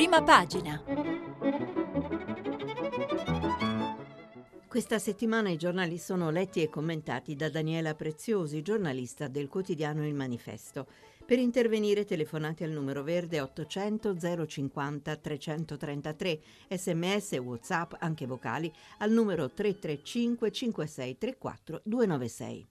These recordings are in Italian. Prima pagina. Questa settimana i giornali sono letti e commentati da Daniela Preziosi, giornalista del quotidiano Il Manifesto. Per intervenire telefonate al numero verde 800 050 333, sms, whatsapp, anche vocali, al numero 335 5634 296.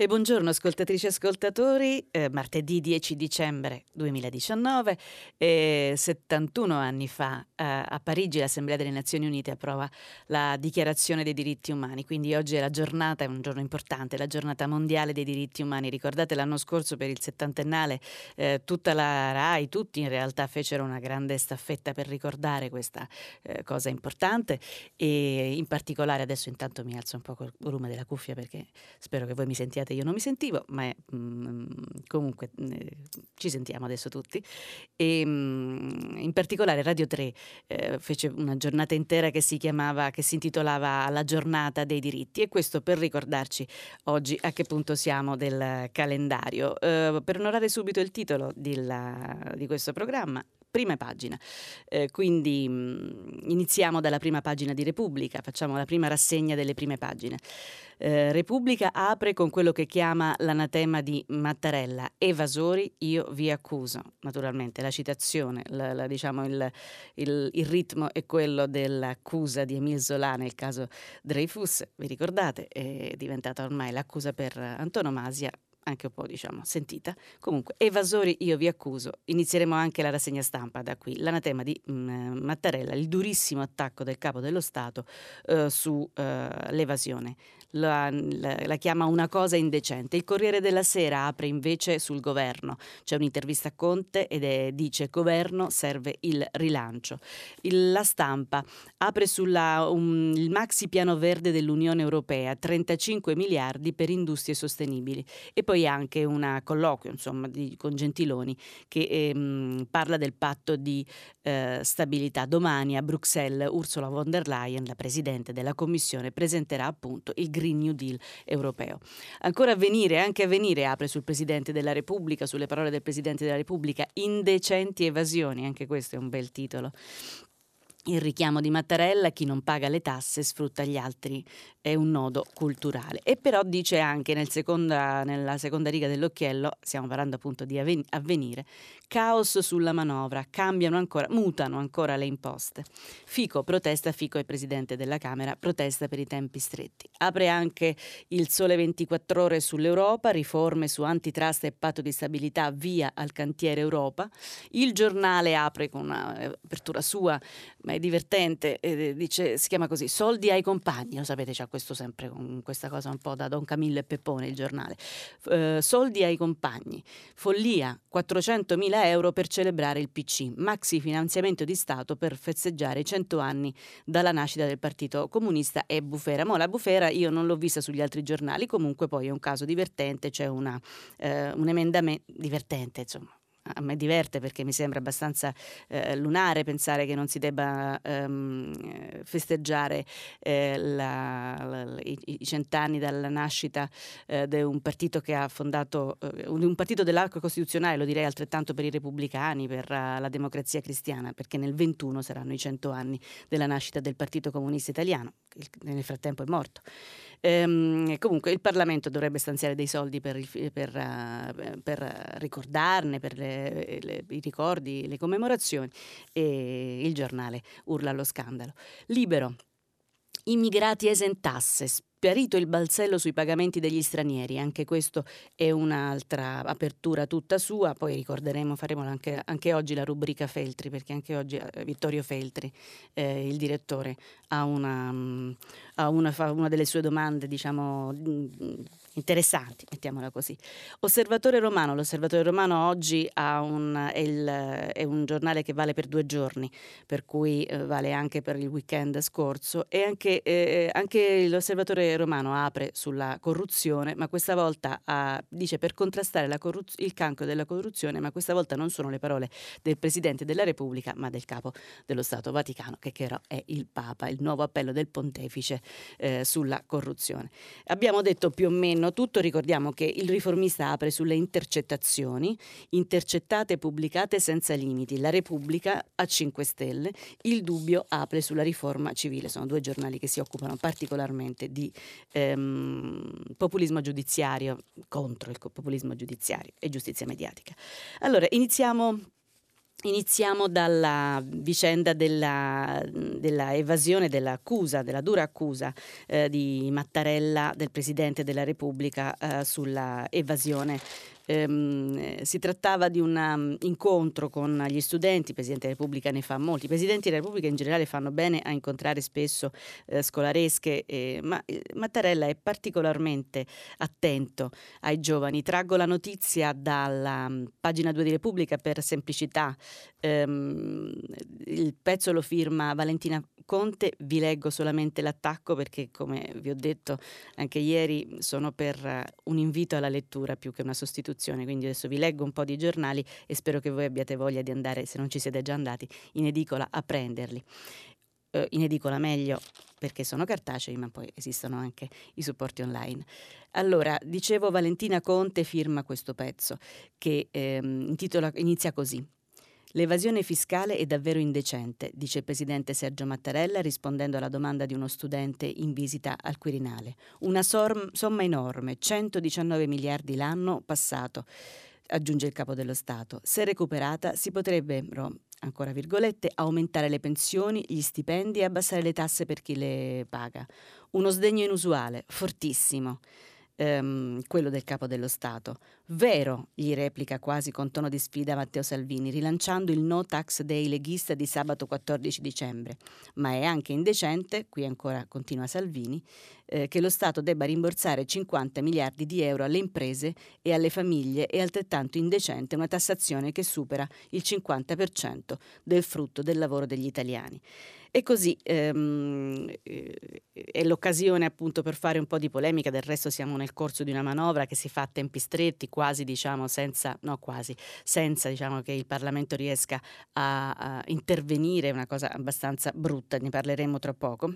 E buongiorno ascoltatrici e ascoltatori, martedì 10 dicembre 2019, 71 anni fa a Parigi l'Assemblea delle Nazioni Unite approva la Dichiarazione dei diritti umani, quindi oggi è la giornata, è un giorno importante, la giornata mondiale dei diritti umani. Ricordate l'anno scorso per il settantennale tutta la RAI, tutti in realtà fecero una grande staffetta per ricordare questa cosa importante, e in particolare adesso intanto mi alzo un po' col volume della cuffia perché spero che voi mi sentiate. Io non mi sentivo, ma comunque ci sentiamo adesso tutti. E in particolare Radio 3 fece una giornata intera che si intitolava La giornata dei diritti, e questo per ricordarci oggi a che punto siamo del calendario. Per onorare subito il titolo di questo programma, Prima pagina. Quindi iniziamo dalla prima pagina di Repubblica, facciamo la prima rassegna delle prime pagine. Repubblica apre con quello che chiama l'anatema di Mattarella: evasori, io vi accuso. Naturalmente la citazione, diciamo il ritmo è quello dell'accusa di Émile Zola nel caso Dreyfus, vi ricordate, è diventata ormai l'accusa per antonomasia, anche un po' diciamo sentita. Comunque, evasori, io vi accuso. Inizieremo anche la rassegna stampa da qui, l'anatema di Mattarella, il durissimo attacco del capo dello Stato sull'evasione. La chiama una cosa indecente. Il Corriere della Sera apre invece sul governo, c'è un'intervista a Conte dice governo serve il rilancio. La Stampa apre il maxi piano verde dell'Unione Europea, 35 miliardi per industrie sostenibili, e poi anche un colloquio insomma con Gentiloni che parla del patto di stabilità. Domani a Bruxelles Ursula von der Leyen, la presidente della Commissione, presenterà appunto il Green New Deal europeo. Ancora Avvenire, anche Avvenire apre sul Presidente della Repubblica, sulle parole del Presidente della Repubblica: indecenti evasioni, anche questo è un bel titolo. Il richiamo di Mattarella: chi non paga le tasse sfrutta gli altri, è un nodo culturale. E però dice anche nella seconda riga dell'occhiello, stiamo parlando appunto di Avvenire, caos sulla manovra, mutano ancora le imposte. Fico è presidente della Camera, protesta per i tempi stretti. Apre anche il Sole 24 Ore sull'Europa, riforme su antitrust e patto di stabilità, via al cantiere Europa. Il Giornale apre con un'apertura sua, ma è divertente, dice, si chiama così, soldi ai compagni. Lo sapete, c'ha questo sempre, con questa cosa un po' da Don Camillo e Peppone il Giornale. Soldi ai compagni, follia, 400.000 euro per celebrare il PC, maxi finanziamento di Stato per festeggiare i 100 anni dalla nascita del Partito Comunista. E bufera. La bufera io non l'ho vista sugli altri giornali, comunque poi è un caso divertente, c'è un emendamento divertente, insomma. A me diverte perché mi sembra abbastanza lunare pensare che non si debba festeggiare i 100 anni dalla nascita di un partito che ha fondato, un partito dell'arco costituzionale, lo direi altrettanto per i repubblicani, per la Democrazia Cristiana, perché nel 21 saranno i 100 anni della nascita del Partito Comunista Italiano, che nel frattempo è morto. Comunque il Parlamento dovrebbe stanziare dei soldi per ricordarne, per i ricordi, le commemorazioni, e il Giornale urla allo scandalo. Libero, immigrati esentasse, sparito il balzello sui pagamenti degli stranieri, anche questo è un'altra apertura tutta sua. Poi ricorderemo, faremo anche oggi la rubrica Feltri, perché anche oggi Vittorio Feltri, il direttore, ha una delle sue domande, diciamo, interessanti, mettiamola così. Osservatore Romano, l'Osservatore Romano oggi è un giornale che vale per 2 giorni, per cui vale anche per il weekend scorso, e anche l'Osservatore Romano apre sulla corruzione, ma questa volta dice per contrastare il cancro della corruzione, ma questa volta non sono le parole del Presidente della Repubblica, ma del Capo dello Stato Vaticano, che però è il Papa, il nuovo appello del Pontefice sulla corruzione. Abbiamo detto più o meno Buongiorno a tutti, ricordiamo che il Riformista apre sulle intercettazioni, intercettate e pubblicate senza limiti, la Repubblica a 5 stelle, il Dubbio apre sulla riforma civile, sono due giornali che si occupano particolarmente di populismo giudiziario, contro il populismo giudiziario e giustizia mediatica. Allora, Iniziamo dalla vicenda della evasione dell'accusa, della dura accusa di Mattarella, del Presidente della Repubblica, sulla evasione. Si trattava di un incontro con gli studenti, il Presidente della Repubblica ne fa molti, i Presidenti della Repubblica in generale fanno bene a incontrare spesso scolaresche, ma Mattarella è particolarmente attento ai giovani. Traggo la notizia dalla pagina 2 di Repubblica per semplicità, il pezzo lo firma Valentina Conte, vi leggo solamente l'attacco perché, come vi ho detto anche ieri, sono per un invito alla lettura più che una sostituzione. Quindi adesso vi leggo un po' di giornali e spero che voi abbiate voglia di andare, se non ci siete già andati, in edicola a prenderli. In edicola meglio, perché sono cartacei, ma poi esistono anche i supporti online. Allora, dicevo, Valentina Conte firma questo pezzo che inizia così. L'evasione fiscale è davvero indecente, dice il presidente Sergio Mattarella rispondendo alla domanda di uno studente in visita al Quirinale. Una somma enorme, 119 miliardi l'anno passato, aggiunge il capo dello Stato. Se recuperata si potrebbero, ancora virgolette, aumentare le pensioni, gli stipendi e abbassare le tasse per chi le paga. Uno sdegno inusuale, fortissimo. Quello del capo dello Stato. Vero, gli replica quasi con tono di sfida Matteo Salvini, rilanciando il no tax day leghista di sabato 14 dicembre. Ma è anche indecente, qui ancora continua Salvini, che lo Stato debba rimborsare 50 miliardi di euro alle imprese e alle famiglie, e altrettanto indecente una tassazione che supera il 50% del frutto del lavoro degli italiani. E così è l'occasione appunto per fare un po' di polemica, del resto siamo nel corso di una manovra che si fa a tempi stretti, quasi senza che il Parlamento riesca a intervenire, è una cosa abbastanza brutta, ne parleremo tra poco.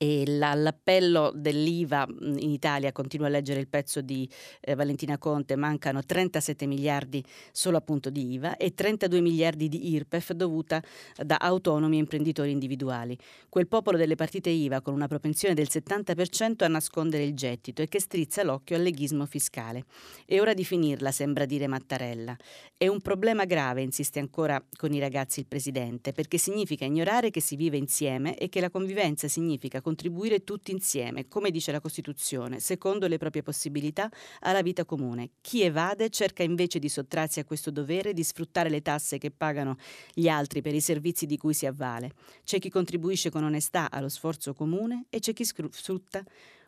E l'appello dell'IVA in Italia, continua a leggere il pezzo di Valentina Conte, mancano 37 miliardi solo appunto di IVA e 32 miliardi di IRPEF dovuta da autonomi e imprenditori individuali. Quel popolo delle partite IVA con una propensione del 70% a nascondere il gettito e che strizza l'occhio al leghismo fiscale. È ora di finirla, sembra dire Mattarella. È un problema grave, insiste ancora con i ragazzi il Presidente, perché significa ignorare che si vive insieme e che la convivenza significa contribuire tutti insieme, come dice la Costituzione, secondo le proprie possibilità, alla vita comune. Chi evade cerca invece di sottrarsi a questo dovere, di sfruttare le tasse che pagano gli altri per i servizi di cui si avvale. C'è chi contribuisce con onestà allo sforzo comune e c'è chi sfrutta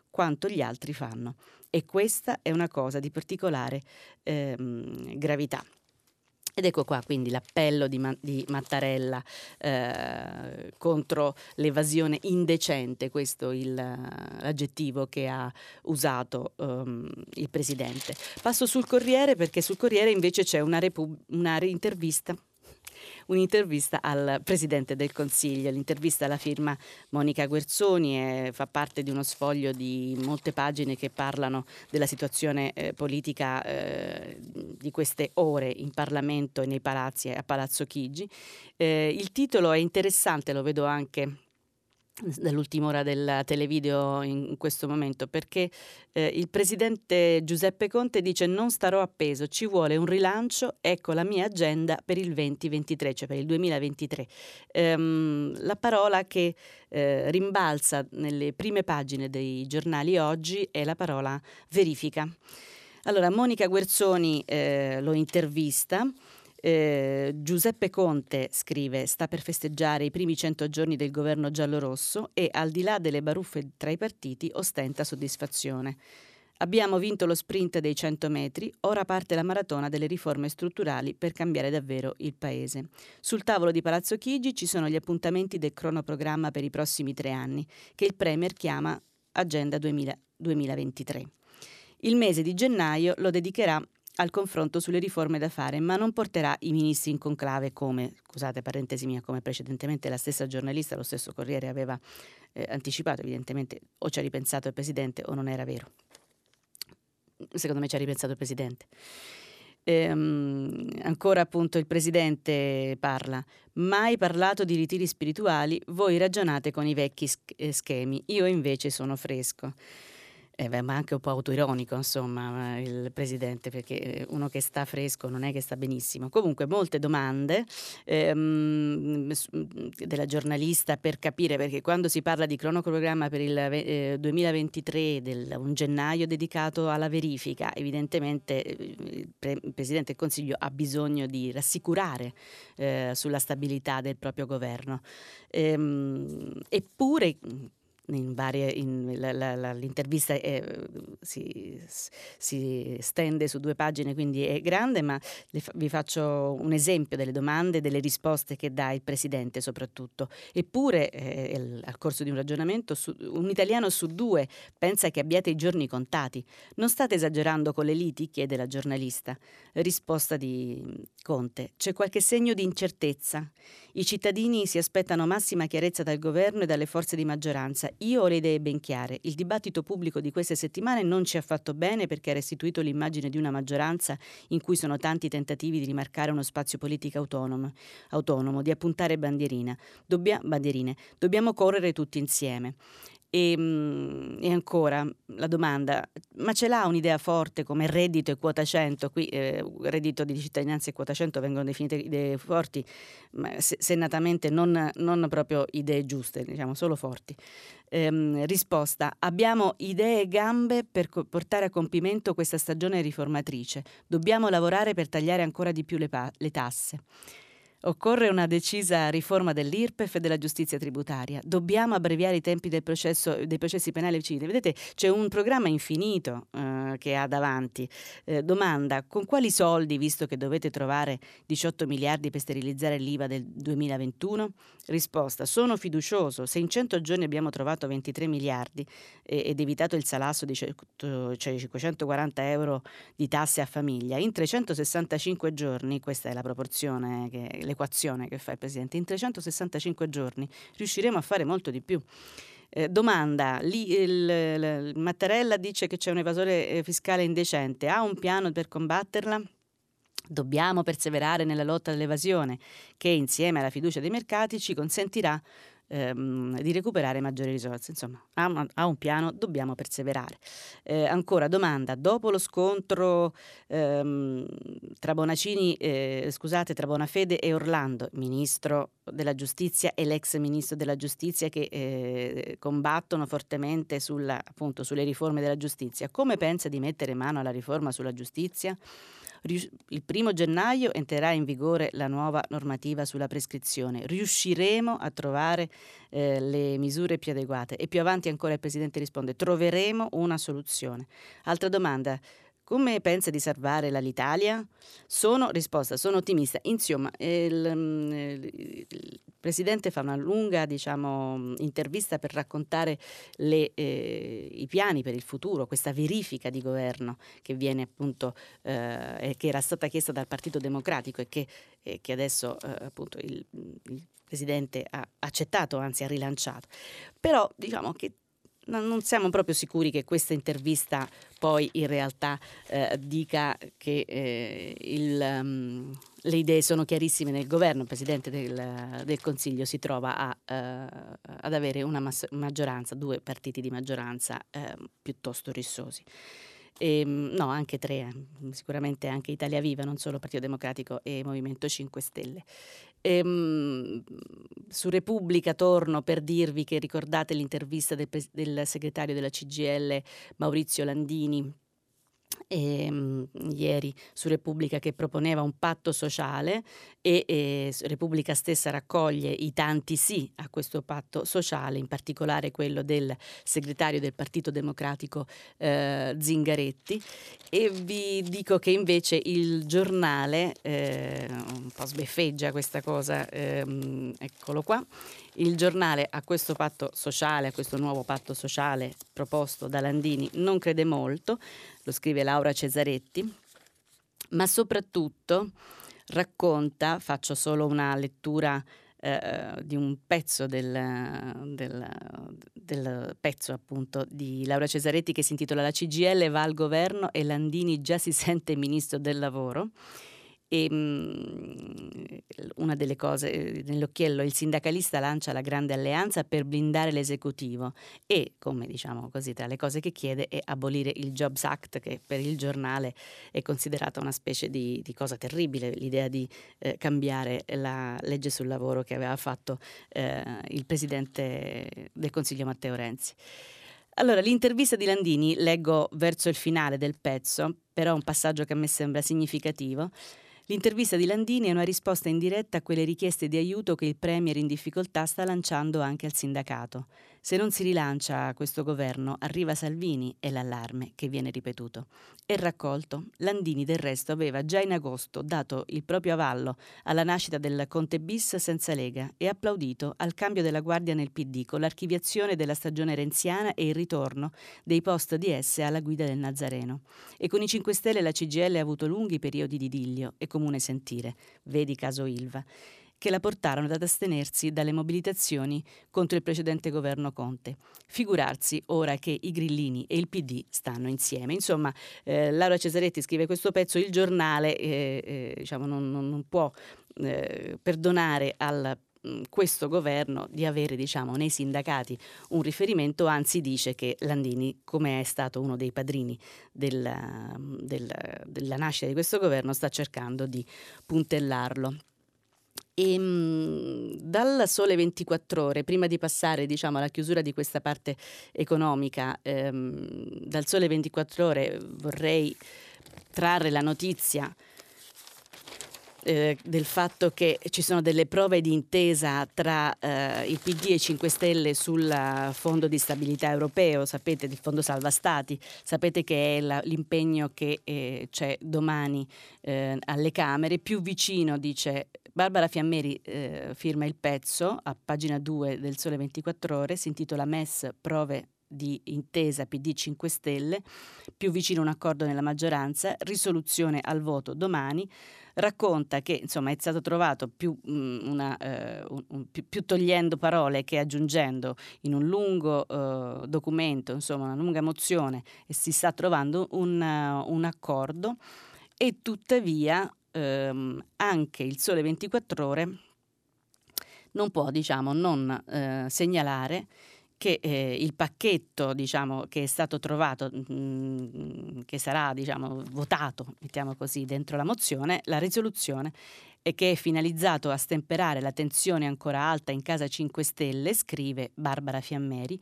quanto gli altri fanno. E questa è una cosa di particolare gravità. Ed ecco qua quindi l'appello di Mattarella contro l'evasione indecente, questo l'aggettivo che ha usato il Presidente. Passo sul Corriere, perché sul Corriere invece c'è un'intervista al Presidente del Consiglio. L'intervista la firma Monica Guerzoni e fa parte di uno sfoglio di molte pagine che parlano della situazione politica di queste ore in Parlamento e nei palazzi, a Palazzo Chigi. Il titolo è interessante, lo vedo anche dall'ultima ora del televideo in questo momento, perché il presidente Giuseppe Conte dice: non starò appeso, ci vuole un rilancio, ecco la mia agenda per il 2023, cioè per il 2023. La parola che rimbalza nelle prime pagine dei giornali oggi è la parola verifica. Allora, Monica Guerzoni lo intervista. Giuseppe Conte, scrive, sta per festeggiare i primi 100 giorni del governo giallorosso e, al di là delle baruffe tra i partiti, ostenta soddisfazione. Abbiamo vinto lo sprint dei 100 metri, ora parte la maratona delle riforme strutturali per cambiare davvero il paese. Sul tavolo di Palazzo Chigi ci sono gli appuntamenti del cronoprogramma per i prossimi 3 anni, che il Premier chiama Agenda 2023. Il mese di gennaio lo dedicherà al confronto sulle riforme da fare, ma non porterà i ministri in conclave, come, scusate parentesi mia, come precedentemente la stessa giornalista, lo stesso Corriere aveva anticipato. Evidentemente o ci ha ripensato il Presidente o non era vero. secondo me ci ha ripensato il Presidente. Ancora appunto il Presidente parla: mai parlato di ritiri spirituali, voi ragionate con i vecchi schemi, io invece sono fresco. Ma anche un po' autoironico, insomma, il Presidente, perché uno che sta fresco non è che sta benissimo. Comunque molte domande della giornalista per capire, perché quando si parla di cronoprogramma per il 2023, un gennaio dedicato alla verifica, evidentemente il Presidente del Consiglio ha bisogno di rassicurare sulla stabilità del proprio governo. Eppure... l'intervista si stende su 2 pagine, quindi è grande, ma vi faccio un esempio delle domande e delle risposte che dà il Presidente soprattutto. Eppure, al corso di un ragionamento, un italiano su 2 pensa che abbiate i giorni contati. Non state esagerando con le liti? Chiede la giornalista. Risposta di Conte: c'è qualche segno di incertezza. I cittadini si aspettano massima chiarezza dal governo e dalle forze di maggioranza. Io ho le idee ben chiare. Il dibattito pubblico di queste settimane non ci ha fatto bene, perché ha restituito l'immagine di una maggioranza in cui sono tanti tentativi di rimarcare uno spazio politico autonomo, di appuntare bandierine. Dobbiamo correre tutti insieme. E ancora la domanda: ma ce l'ha un'idea forte come reddito e quota 100? Qui reddito di cittadinanza e quota 100 vengono definite idee forti, ma sennatamente non proprio idee giuste, diciamo solo forti. Risposta: abbiamo idee e gambe per portare a compimento questa stagione riformatrice, dobbiamo lavorare per tagliare ancora di più le tasse. Occorre una decisa riforma dell'IRPEF e della giustizia tributaria. Dobbiamo abbreviare i tempi dei processi penali e civili. Vedete, c'è un programma infinito che ha davanti. Domanda: con quali soldi, visto che dovete trovare 18 miliardi per sterilizzare l'IVA del 2021? Risposta: sono fiducioso. Se in 100 giorni abbiamo trovato 23 miliardi ed evitato il salasso di 540 euro di tasse a famiglia, in 365 giorni, questa è la proporzione che... l'equazione che fa il Presidente, in 365 giorni riusciremo a fare molto di più. Domanda: Mattarella dice che c'è un evasore fiscale indecente, ha un piano per combatterla? Dobbiamo perseverare nella lotta all'evasione, che insieme alla fiducia dei mercati ci consentirà di recuperare maggiori risorse. Insomma, ha un piano, dobbiamo perseverare. Ancora domanda: dopo lo scontro tra Bonafede e Orlando, ministro della giustizia e l'ex ministro della giustizia che combattono fortemente sulle riforme della giustizia, come pensa di mettere mano alla riforma sulla giustizia? Il 1° gennaio entrerà in vigore la nuova normativa sulla prescrizione. Riusciremo a trovare le misure più adeguate? E più avanti ancora il Presidente risponde: troveremo una soluzione. Altra domanda: come pensa di salvare l'Alitalia? Sono ottimista. Insomma, il Presidente fa una lunga, diciamo, intervista per raccontare i piani per il futuro, questa verifica di governo che viene appunto, che era stata chiesta dal Partito Democratico e che adesso appunto il Presidente ha accettato, anzi ha rilanciato. Però diciamo che non siamo proprio sicuri che questa intervista poi in realtà dica che le idee sono chiarissime nel governo. Il Presidente del Consiglio si trova ad avere una maggioranza, 2 partiti di maggioranza piuttosto rissosi. No, anche 3, sicuramente anche Italia Viva, non solo Partito Democratico e Movimento 5 Stelle. Su Repubblica torno per dirvi che ricordate l'intervista del segretario della CGIL Maurizio Landini ieri su Repubblica, che proponeva un patto sociale, e Repubblica stessa raccoglie i tanti sì a questo patto sociale, in particolare quello del segretario del Partito Democratico Zingaretti. E vi dico che invece il Giornale un po' sbeffeggia questa cosa, eccolo qua. Il Giornale a questo nuovo patto sociale proposto da Landini non crede molto, lo scrive Laura Cesaretti, ma soprattutto racconta, faccio solo una lettura di un pezzo del pezzo appunto di Laura Cesaretti che si intitola La CGIL va al governo e Landini già si sente ministro del lavoro. E una delle cose nell'occhiello, il sindacalista lancia la grande alleanza per blindare l'esecutivo e, come diciamo così, tra le cose che chiede è abolire il Jobs Act, che per Il Giornale è considerata una specie di cosa terribile, l'idea di cambiare la legge sul lavoro che aveva fatto il presidente del Consiglio Matteo Renzi. Allora, l'intervista di Landini, leggo verso il finale del pezzo, però un passaggio che a me sembra significativo. L'intervista di Landini è una risposta in diretta a quelle richieste di aiuto che il premier in difficoltà sta lanciando anche al sindacato. Se non si rilancia questo governo, arriva Salvini, è l'allarme che viene ripetuto. E raccolto, Landini del resto aveva già in agosto dato il proprio avallo alla nascita del Conte bis senza Lega e applaudito al cambio della guardia nel PD con l'archiviazione della stagione renziana e il ritorno dei post DS alla guida del Nazareno. E con i 5 Stelle la CGIL ha avuto lunghi periodi di idillio e comune sentire, vedi caso Ilva, che la portarono ad astenersi dalle mobilitazioni contro il precedente governo Conte. Figurarsi ora che i grillini e il PD stanno insieme. Insomma, Laura Cesaretti scrive questo pezzo, Il Giornale diciamo, non può perdonare al questo governo di avere, diciamo, nei sindacati un riferimento, anzi dice che Landini, come è stato uno dei padrini della nascita di questo governo, sta cercando di puntellarlo. E dal Sole 24 Ore, prima di passare diciamo alla chiusura di questa parte economica, dal Sole 24 Ore vorrei trarre la notizia del fatto che ci sono delle prove di intesa tra il PD e 5 Stelle sul Fondo di Stabilità Europeo, sapete, del Fondo Salva Stati, sapete che è l'impegno che c'è domani alle Camere, più vicino, dice Barbara Fiammeri, firma il pezzo a pagina 2 del Sole 24 Ore, si intitola MES prove di intesa PD 5 Stelle, più vicino un accordo nella maggioranza, risoluzione al voto domani. Racconta che insomma è stato trovato più togliendo parole che aggiungendo in un lungo documento, insomma una lunga mozione, e si sta trovando un accordo, e tuttavia anche il Sole 24 Ore non può diciamo non segnalare che il pacchetto diciamo, che è stato trovato, che sarà diciamo, votato, mettiamo così, dentro la mozione, la risoluzione, e che è finalizzato a stemperare la tensione ancora alta in casa 5 Stelle, scrive Barbara Fiammeri,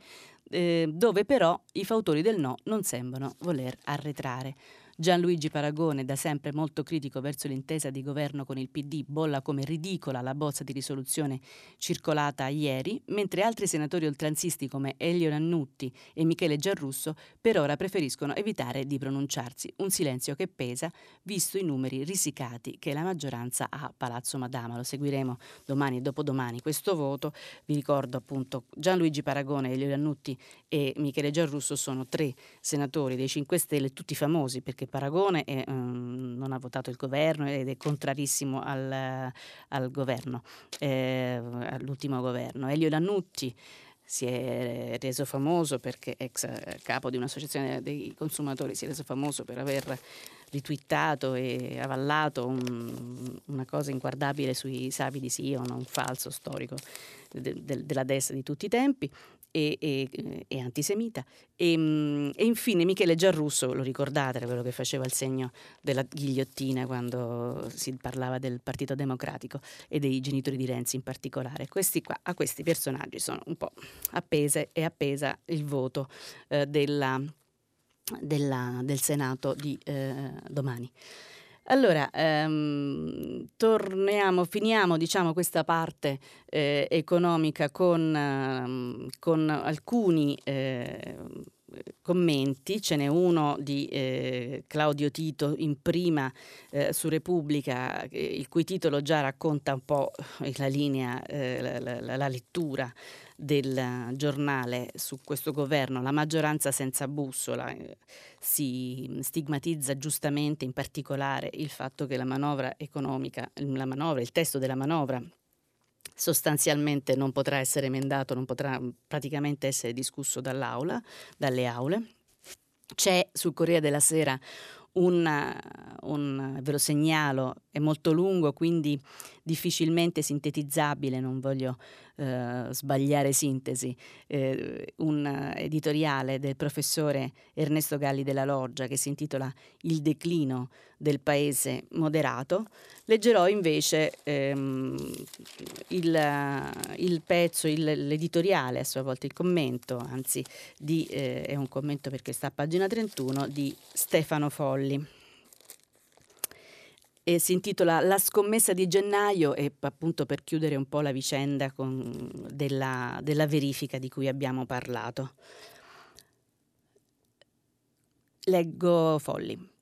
dove però i fautori del no non sembrano voler arretrare. Gianluigi Paragone, da sempre molto critico verso l'intesa di governo con il PD, bolla come ridicola la bozza di risoluzione circolata ieri, mentre altri senatori oltranzisti come Elio Lannutti e Michele Giarrusso per ora preferiscono evitare di pronunciarsi. Un silenzio che pesa, visto i numeri risicati che la maggioranza ha a Palazzo Madama. Lo seguiremo domani e dopodomani questo voto. Vi ricordo appunto Gianluigi Paragone, Elio Lannutti e Michele Giarrusso sono 3 senatori dei 5 Stelle, tutti famosi perché Paragone non ha votato il governo ed è contrarissimo al governo, all'ultimo governo. Elio Lannutti si è reso famoso perché ex capo di un'associazione dei consumatori, si è reso famoso per aver ritwittato e avallato una cosa inguardabile sui Savi di Sion, un falso storico della destra di tutti i tempi. E antisemita e infine Michele Giarrusso, lo ricordate, quello che faceva il segno della ghigliottina quando si parlava del Partito Democratico e dei genitori di Renzi in particolare. Questi qua, a questi personaggi sono un po' appesa il voto del Senato di domani. Allora, finiamo diciamo questa parte economica con alcuni commenti. Ce n'è uno di Claudio Tito in prima su Repubblica, il cui titolo già racconta un po' la linea, la lettura del giornale su questo governo. La maggioranza senza bussola, si stigmatizza giustamente in particolare il fatto che la manovra economica, il testo della manovra sostanzialmente non potrà essere emendato, non potrà praticamente essere discusso dalle aule. C'è sul Corriere della Sera ve lo segnalo, è molto lungo, quindi difficilmente sintetizzabile, non voglio sbagliare sintesi, un editoriale del professore Ernesto Galli della Loggia che si intitola Il declino del paese moderato. Leggerò invece l'editoriale, a sua volta il commento, anzi è un commento perché sta a pagina 31, di Stefano Folli. E si intitola La scommessa di gennaio, e appunto per chiudere un po' la vicenda della verifica di cui abbiamo parlato. Leggo Folli.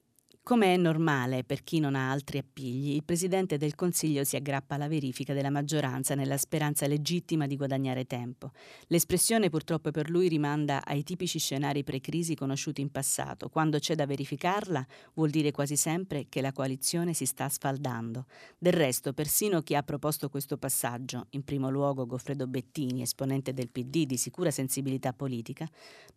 Come è normale per chi non ha altri appigli, il Presidente del Consiglio si aggrappa alla verifica della maggioranza nella speranza legittima di guadagnare tempo. L'espressione purtroppo per lui rimanda ai tipici scenari pre-crisi conosciuti in passato. Quando c'è da verificarla vuol dire quasi sempre che la coalizione si sta sfaldando. Del resto, persino chi ha proposto questo passaggio, in primo luogo Goffredo Bettini, esponente del PD di sicura sensibilità politica,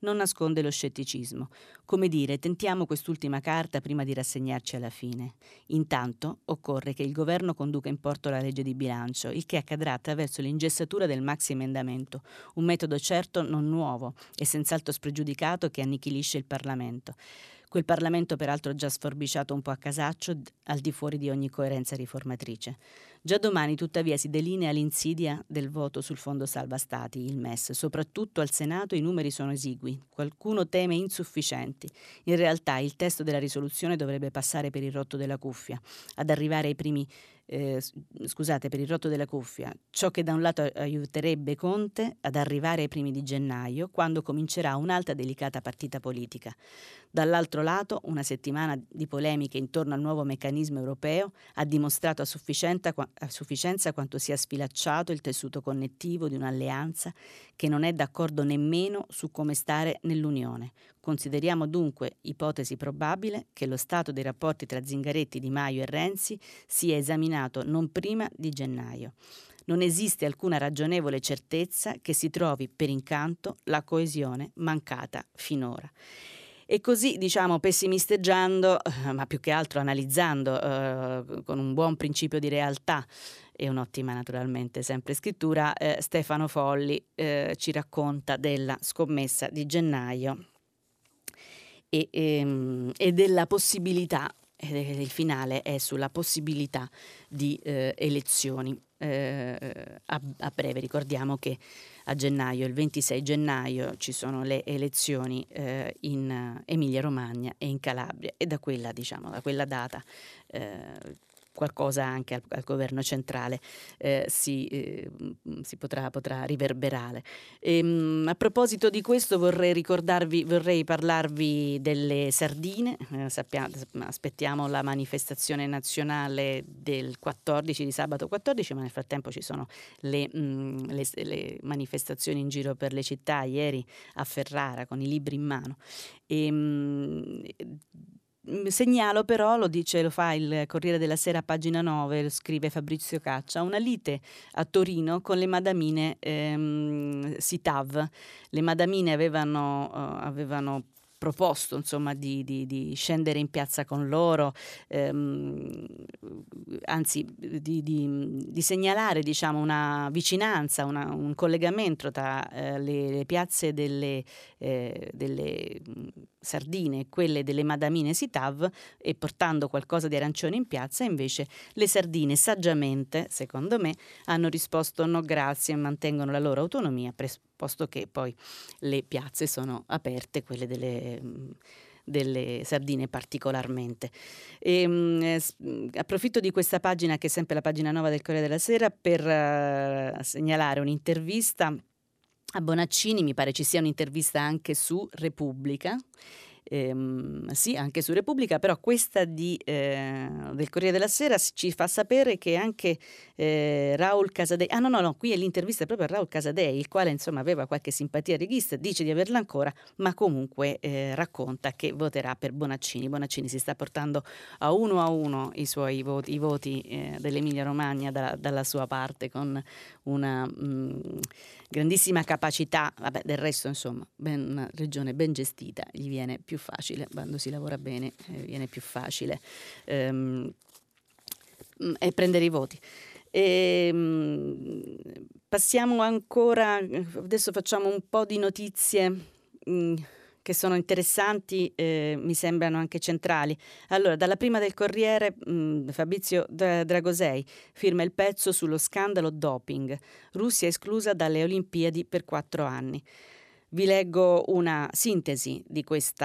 non nasconde lo scetticismo. Come dire, tentiamo quest'ultima carta prima di rassegnarci alla fine. Intanto occorre che il governo conduca in porto la legge di bilancio, il che accadrà attraverso l'ingessatura del maxiemendamento, un metodo certo non nuovo e senz'altro spregiudicato che annichilisce il Parlamento. Quel Parlamento peraltro già sforbiciato un po' a casaccio, al di fuori di ogni coerenza riformatrice. Già domani tuttavia si delinea l'insidia del voto sul fondo salva stati, il MES. Soprattutto al Senato i numeri sono esigui, qualcuno teme insufficienti. In realtà il testo della risoluzione dovrebbe passare per il rotto della cuffia, ad arrivare ai primi... per il rotto della cuffia, ciò che da un lato aiuterebbe Conte ad arrivare ai primi di gennaio, quando comincerà un'altra delicata partita politica. Dall'altro lato, una settimana di polemiche intorno al nuovo meccanismo europeo ha dimostrato a sufficienza quanto sia sfilacciato il tessuto connettivo di un'alleanza che non è d'accordo nemmeno su come stare nell'Unione. Consideriamo dunque ipotesi probabile che lo stato dei rapporti tra Zingaretti, Di Maio e Renzi sia esaminato non prima di gennaio. Non esiste alcuna ragionevole certezza che si trovi per incanto la coesione mancata finora. E così, diciamo, pessimisteggiando, ma più che altro analizzando con un buon principio di realtà e un'ottima naturalmente sempre scrittura, Stefano Folli ci racconta della scommessa di gennaio e della possibilità, il finale è sulla possibilità di elezioni a breve. Ricordiamo che a gennaio, il 26 gennaio, ci sono le elezioni in Emilia-Romagna e in Calabria, e da quella data qualcosa anche al governo centrale si potrà riverberare. A proposito di questo vorrei parlarvi delle sardine. Aspettiamo la manifestazione nazionale del 14, di sabato 14, ma nel frattempo ci sono le manifestazioni in giro per le città. Ieri a Ferrara con i libri in mano. Segnalo però, lo fa il Corriere della Sera, pagina 9, lo scrive Fabrizio Caccia, una lite a Torino con le madamine Sitav. Le madamine avevano proposto, insomma, di scendere in piazza con loro, anzi di segnalare, diciamo, una vicinanza, un collegamento tra le piazze delle sardine e quelle delle madamine Sitav, e portando qualcosa di arancione in piazza. Invece le sardine, saggiamente secondo me, hanno risposto no grazie e mantengono la loro autonomia, posto che poi le piazze sono aperte, quelle delle sardine particolarmente. Approfitto di questa pagina, che è sempre la pagina 9 del Corriere della Sera, per segnalare un'intervista a Bonaccini. Mi pare ci sia un'intervista anche su Repubblica, sì, anche su Repubblica, però questa del Corriere della Sera ci fa sapere che anche Raul Casadei, qui è l'intervista proprio a Raul Casadei, il quale insomma aveva qualche simpatia leghista, dice di averla ancora, ma comunque racconta che voterà per Bonaccini. Bonaccini si sta portando a uno i suoi voti, dell'Emilia Romagna dalla sua parte, con una grandissima capacità, del resto insomma una regione ben gestita gli viene più facile, quando si lavora bene viene più facile prendere i voti. Passiamo ancora, adesso facciamo un po' di notizie che sono interessanti, mi sembrano anche centrali. Allora, dalla prima del Corriere, Fabrizio Dragosei firma il pezzo sullo scandalo doping, Russia esclusa dalle Olimpiadi per 4 anni. Vi leggo una sintesi di questo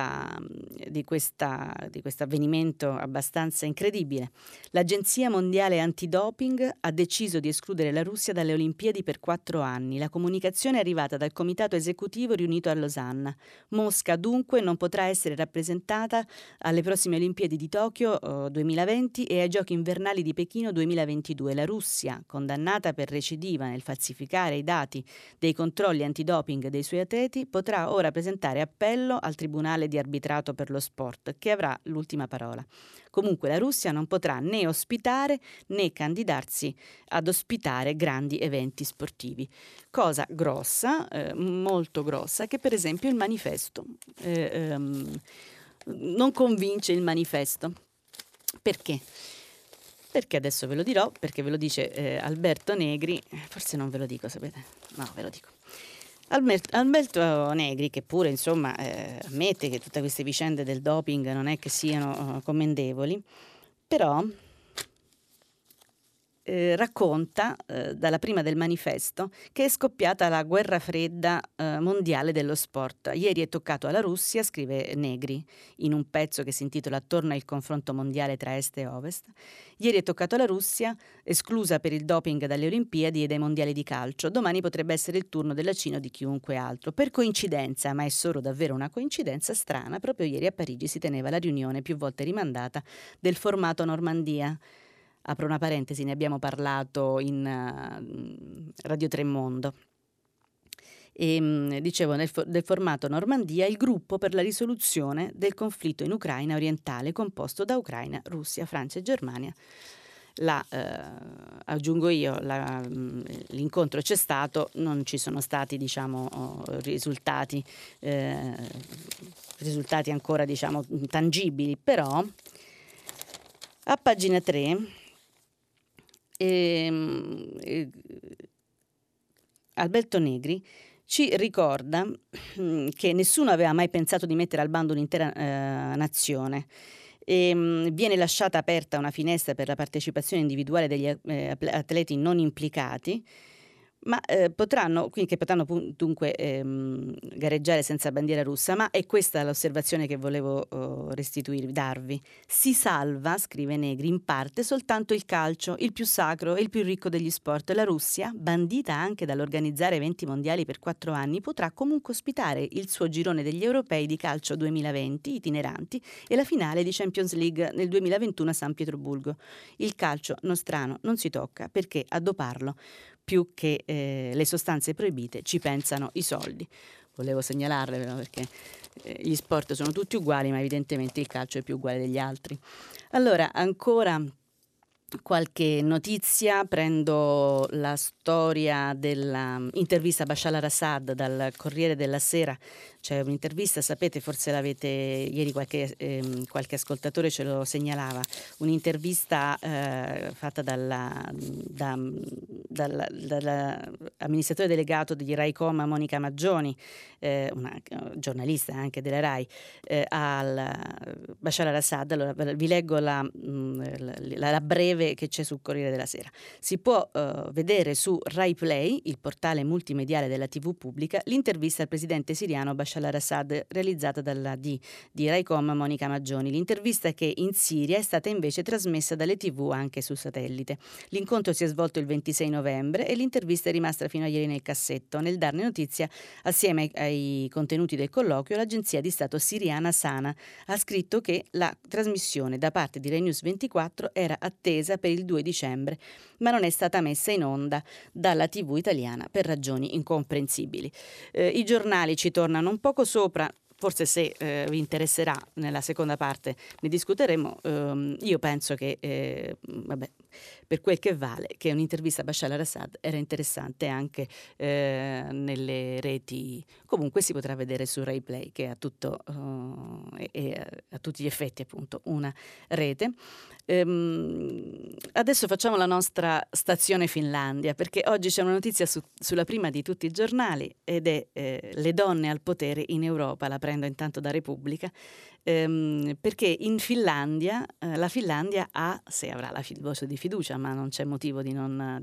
avvenimento abbastanza incredibile. L'Agenzia Mondiale Antidoping ha deciso di escludere la Russia dalle Olimpiadi per 4 anni. La comunicazione è arrivata dal comitato esecutivo riunito a Losanna. Mosca, dunque, non potrà essere rappresentata alle prossime Olimpiadi di Tokyo 2020 e ai Giochi invernali di Pechino 2022. La Russia, condannata per recidiva nel falsificare i dati dei controlli antidoping dei suoi atleti, potrà ora presentare appello al Tribunale di Arbitrato per lo Sport, che avrà l'ultima parola. Comunque la Russia non potrà né ospitare né candidarsi ad ospitare grandi eventi sportivi. Cosa grossa, molto grossa, che per esempio il Manifesto non convince. Il Manifesto perché? Perché adesso ve lo dirò, perché ve lo dice Alberto Negri. Forse non ve lo dico, sapete? No, ve lo dico. Alberto Negri, che pure insomma ammette che tutte queste vicende del doping non è che siano commendevoli, però racconta dalla prima del Manifesto che è scoppiata la guerra fredda mondiale dello sport. Ieri è toccato alla Russia, scrive Negri in un pezzo che si intitola Attorno al confronto mondiale tra est e ovest. Ieri è toccato alla Russia, esclusa per il doping dalle Olimpiadi e dai mondiali di calcio. Domani potrebbe essere il turno della Cina o di chiunque altro. Per coincidenza, ma è solo davvero una coincidenza strana, proprio ieri a Parigi si teneva la riunione più volte rimandata del formato Normandia. Apro una parentesi, ne abbiamo parlato in Radio 3 Mondo. E, dicevo, del formato Normandia, il gruppo per la risoluzione del conflitto in Ucraina orientale, composto da Ucraina, Russia, Francia e Germania. Aggiungo io, l'incontro c'è stato, non ci sono stati risultati ancora tangibili, però a pagina 3... Alberto Negri ci ricorda che nessuno aveva mai pensato di mettere al bando un'intera nazione. Viene lasciata aperta una finestra per la partecipazione individuale degli atleti non implicati, ma potranno gareggiare senza bandiera russa. Ma è questa l'osservazione che volevo darvi. Si salva, scrive Negri, in parte soltanto il calcio, il più sacro e il più ricco degli sport. La Russia, bandita anche dall'organizzare eventi mondiali per 4 anni, potrà comunque ospitare il suo girone degli europei di calcio 2020 itineranti e la finale di Champions League nel 2021 a San Pietroburgo. Il calcio nostrano non si tocca, perché a doparlo, più che le sostanze proibite, ci pensano i soldi. Volevo segnalarle, perché gli sport sono tutti uguali, ma evidentemente il calcio è più uguale degli altri. Allora, ancora qualche notizia. Prendo la storia dell'intervista a Bashar al-Assad dal Corriere della Sera. C'è un'intervista, sapete, forse l'avete ieri, qualche ascoltatore ce lo segnalava, un'intervista fatta dall'amministratore delegato di Raicom, Monica Maggioni, una giornalista anche della Rai, al Bashar al-Assad. Allora, vi leggo la breve che c'è sul Corriere della Sera. Si può vedere su Rai Play, il portale multimediale della TV pubblica, l'intervista al presidente siriano Bashar al-Assad, realizzata dalla D di Raicom, Monica Maggioni. L'intervista, che in Siria è stata invece trasmessa dalle TV anche su satellite. L'incontro si è svolto il 26 novembre novembre e l'intervista è rimasta fino a ieri nel cassetto. Nel darne notizia, assieme ai contenuti del colloquio, l'agenzia di Stato siriana Sana ha scritto che la trasmissione da parte di Rai News 24 era attesa per il 2 dicembre, ma non è stata messa in onda dalla TV italiana per ragioni incomprensibili. I giornali ci tornano un poco sopra. Forse se vi interesserà, nella seconda parte ne discuteremo. Io penso che, per quel che vale, che un'intervista a Bashar al-Assad era interessante anche nelle reti. Comunque si potrà vedere su Rai Play, che ha tutto, a tutti gli effetti appunto una rete. Adesso facciamo la nostra stazione Finlandia, perché oggi c'è una notizia sulla prima di tutti i giornali ed è le donne al potere in Europa. La prendo intanto da Repubblica, perché in Finlandia la Finlandia ha, se avrà la voce di fiducia, ma non c'è motivo di non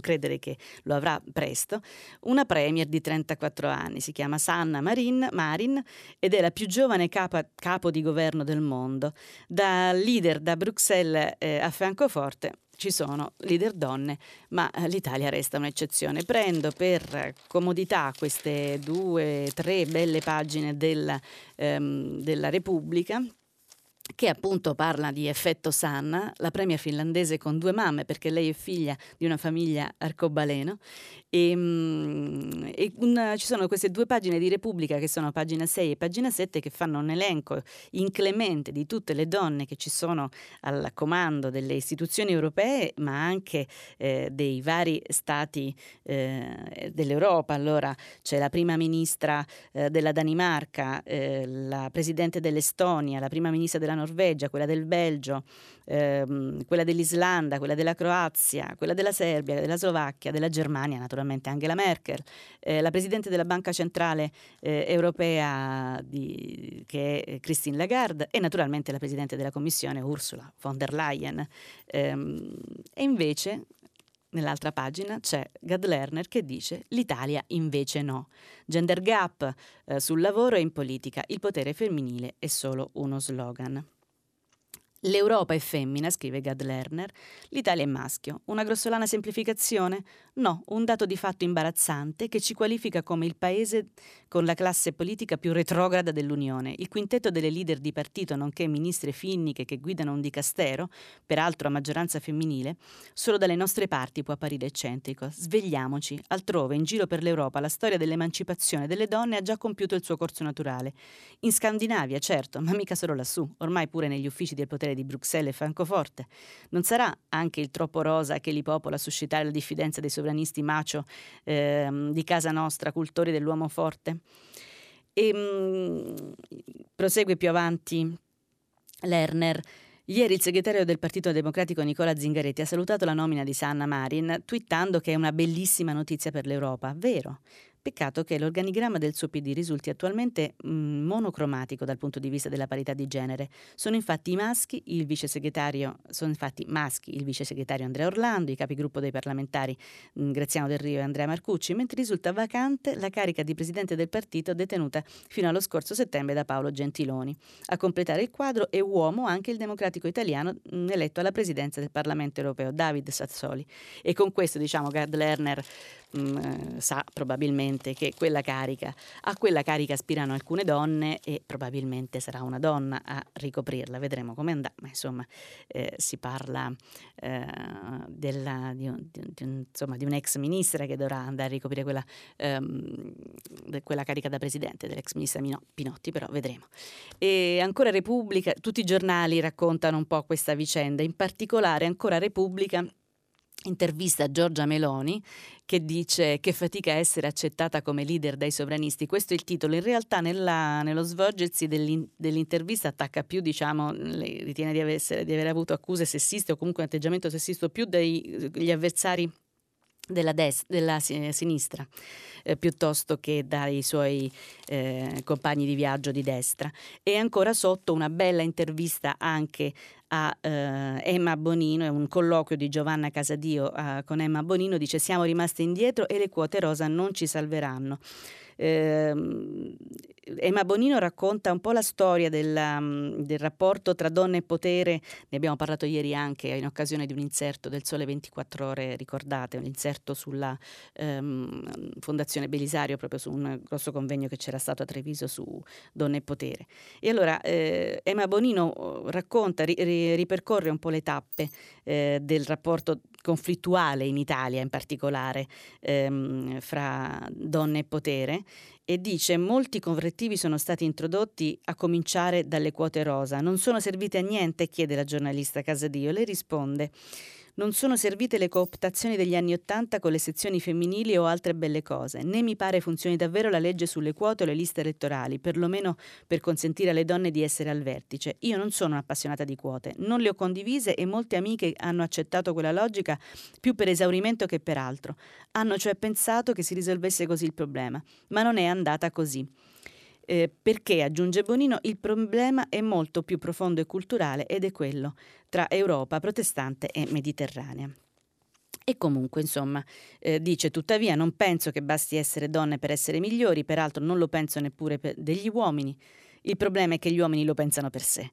credere che lo avrà presto, una premier di 34 anni, si chiama Sanna Marin ed è la più giovane capo di governo del mondo. Da leader da Bruxelles a Francoforte ci sono leader donne, ma l'Italia resta un'eccezione. Prendo per comodità queste 2-3 belle pagine della Repubblica, che appunto parla di effetto Sanna, la premier finlandese con due mamme, perché lei è figlia di una famiglia arcobaleno. Ci sono queste due pagine di Repubblica, che sono pagina 6 e pagina 7, che fanno un elenco inclemente di tutte le donne che ci sono al comando delle istituzioni europee, ma anche dei vari stati dell'Europa. Allora c'è la prima ministra della Danimarca, la presidente dell'Estonia, la prima ministra della Norvegia, quella del Belgio, quella dell'Islanda, quella della Croazia, quella della Serbia, della Slovacchia, della Germania, naturalmente Angela Merkel, la presidente della Banca Centrale Europea che è Christine Lagarde, e naturalmente la presidente della Commissione Ursula von der Leyen. E invece nell'altra pagina c'è Gad Lerner che dice: l'Italia invece no. Gender gap sul lavoro e in politica, il potere femminile è solo uno slogan. L'Europa è femmina, scrive Gad Lerner, l'Italia è maschio. Una grossolana semplificazione? No, un dato di fatto imbarazzante che ci qualifica come il paese con la classe politica più retrograda dell'Unione. Il quintetto delle leader di partito, nonché ministre finniche che guidano un dicastero, peraltro a maggioranza femminile, solo dalle nostre parti può apparire eccentrico. Svegliamoci, altrove, in giro per l'Europa, la storia dell'emancipazione delle donne ha già compiuto il suo corso naturale. In Scandinavia, certo, ma mica solo lassù, ormai pure negli uffici del potere di Bruxelles e Francoforte. Non sarà anche il troppo rosa che li popola a suscitare la diffidenza dei sovranisti macho di casa nostra, cultori dell'uomo forte? E prosegue più avanti Lerner. Ieri il segretario del Partito Democratico Nicola Zingaretti ha salutato la nomina di Sanna Marin, twittando che è una bellissima notizia per l'Europa. Vero? Peccato che l'organigramma del suo PD risulti attualmente monocromatico dal punto di vista della parità di genere. Sono infatti maschi il vicesegretario Andrea Orlando, i capigruppo dei parlamentari Graziano Del Rio e Andrea Marcucci, mentre risulta vacante la carica di presidente del partito detenuta fino allo scorso settembre da Paolo Gentiloni. A completare il quadro è uomo anche il democratico italiano eletto alla presidenza del Parlamento europeo, David Sassoli. E con questo, diciamo, Gad Lerner sa probabilmente che a quella carica aspirano alcune donne e probabilmente sarà una donna a ricoprirla. Vedremo come andrà, ma insomma si parla di un'ex ministra che dovrà andare a ricoprire quella carica da presidente, dell'ex ministra Pinotti, però vedremo. E ancora Repubblica, tutti i giornali raccontano un po' questa vicenda, in particolare ancora Repubblica intervista Giorgia Meloni che dice: che fatica a essere accettata come leader dai sovranisti. Questo è il titolo. In realtà nello svolgersi dell'intervista attacca più, diciamo, ritiene di aver avuto accuse sessiste o comunque un atteggiamento sessista più degli avversari della sinistra piuttosto che dai suoi compagni di viaggio di destra. E ancora sotto una bella intervista anche a Emma Bonino, è un colloquio di Giovanna Casadio con Emma Bonino, dice: siamo rimaste indietro e le quote rosa non ci salveranno. Emma Bonino racconta un po' la storia del rapporto tra donne e potere, ne abbiamo parlato ieri anche in occasione di un inserto del Sole 24 Ore, ricordate, un inserto sulla Fondazione Belisario, proprio su un grosso convegno che c'era stato a Treviso su donne e potere. E allora Emma Bonino racconta, ripercorre un po' le tappe del rapporto conflittuale in Italia in particolare fra donne e potere, e dice: molti correttivi sono stati introdotti, a cominciare dalle quote rosa. Non sono servite a niente, chiede la giornalista Casadio. Lei risponde: non sono servite le cooptazioni degli anni Ottanta con le sezioni femminili o altre belle cose, né mi pare funzioni davvero la legge sulle quote o le liste elettorali, perlomeno per consentire alle donne di essere al vertice. Io non sono un'appassionata di quote, non le ho condivise e molte amiche hanno accettato quella logica più per esaurimento che per altro. Hanno cioè pensato che si risolvesse così il problema, ma non è andata così. Perché, aggiunge Bonino, il problema è molto più profondo e culturale ed è quello tra Europa protestante e mediterranea. E comunque, insomma, dice: tuttavia non penso che basti essere donne per essere migliori, peraltro non lo penso neppure degli uomini. Il problema è che gli uomini lo pensano per sé.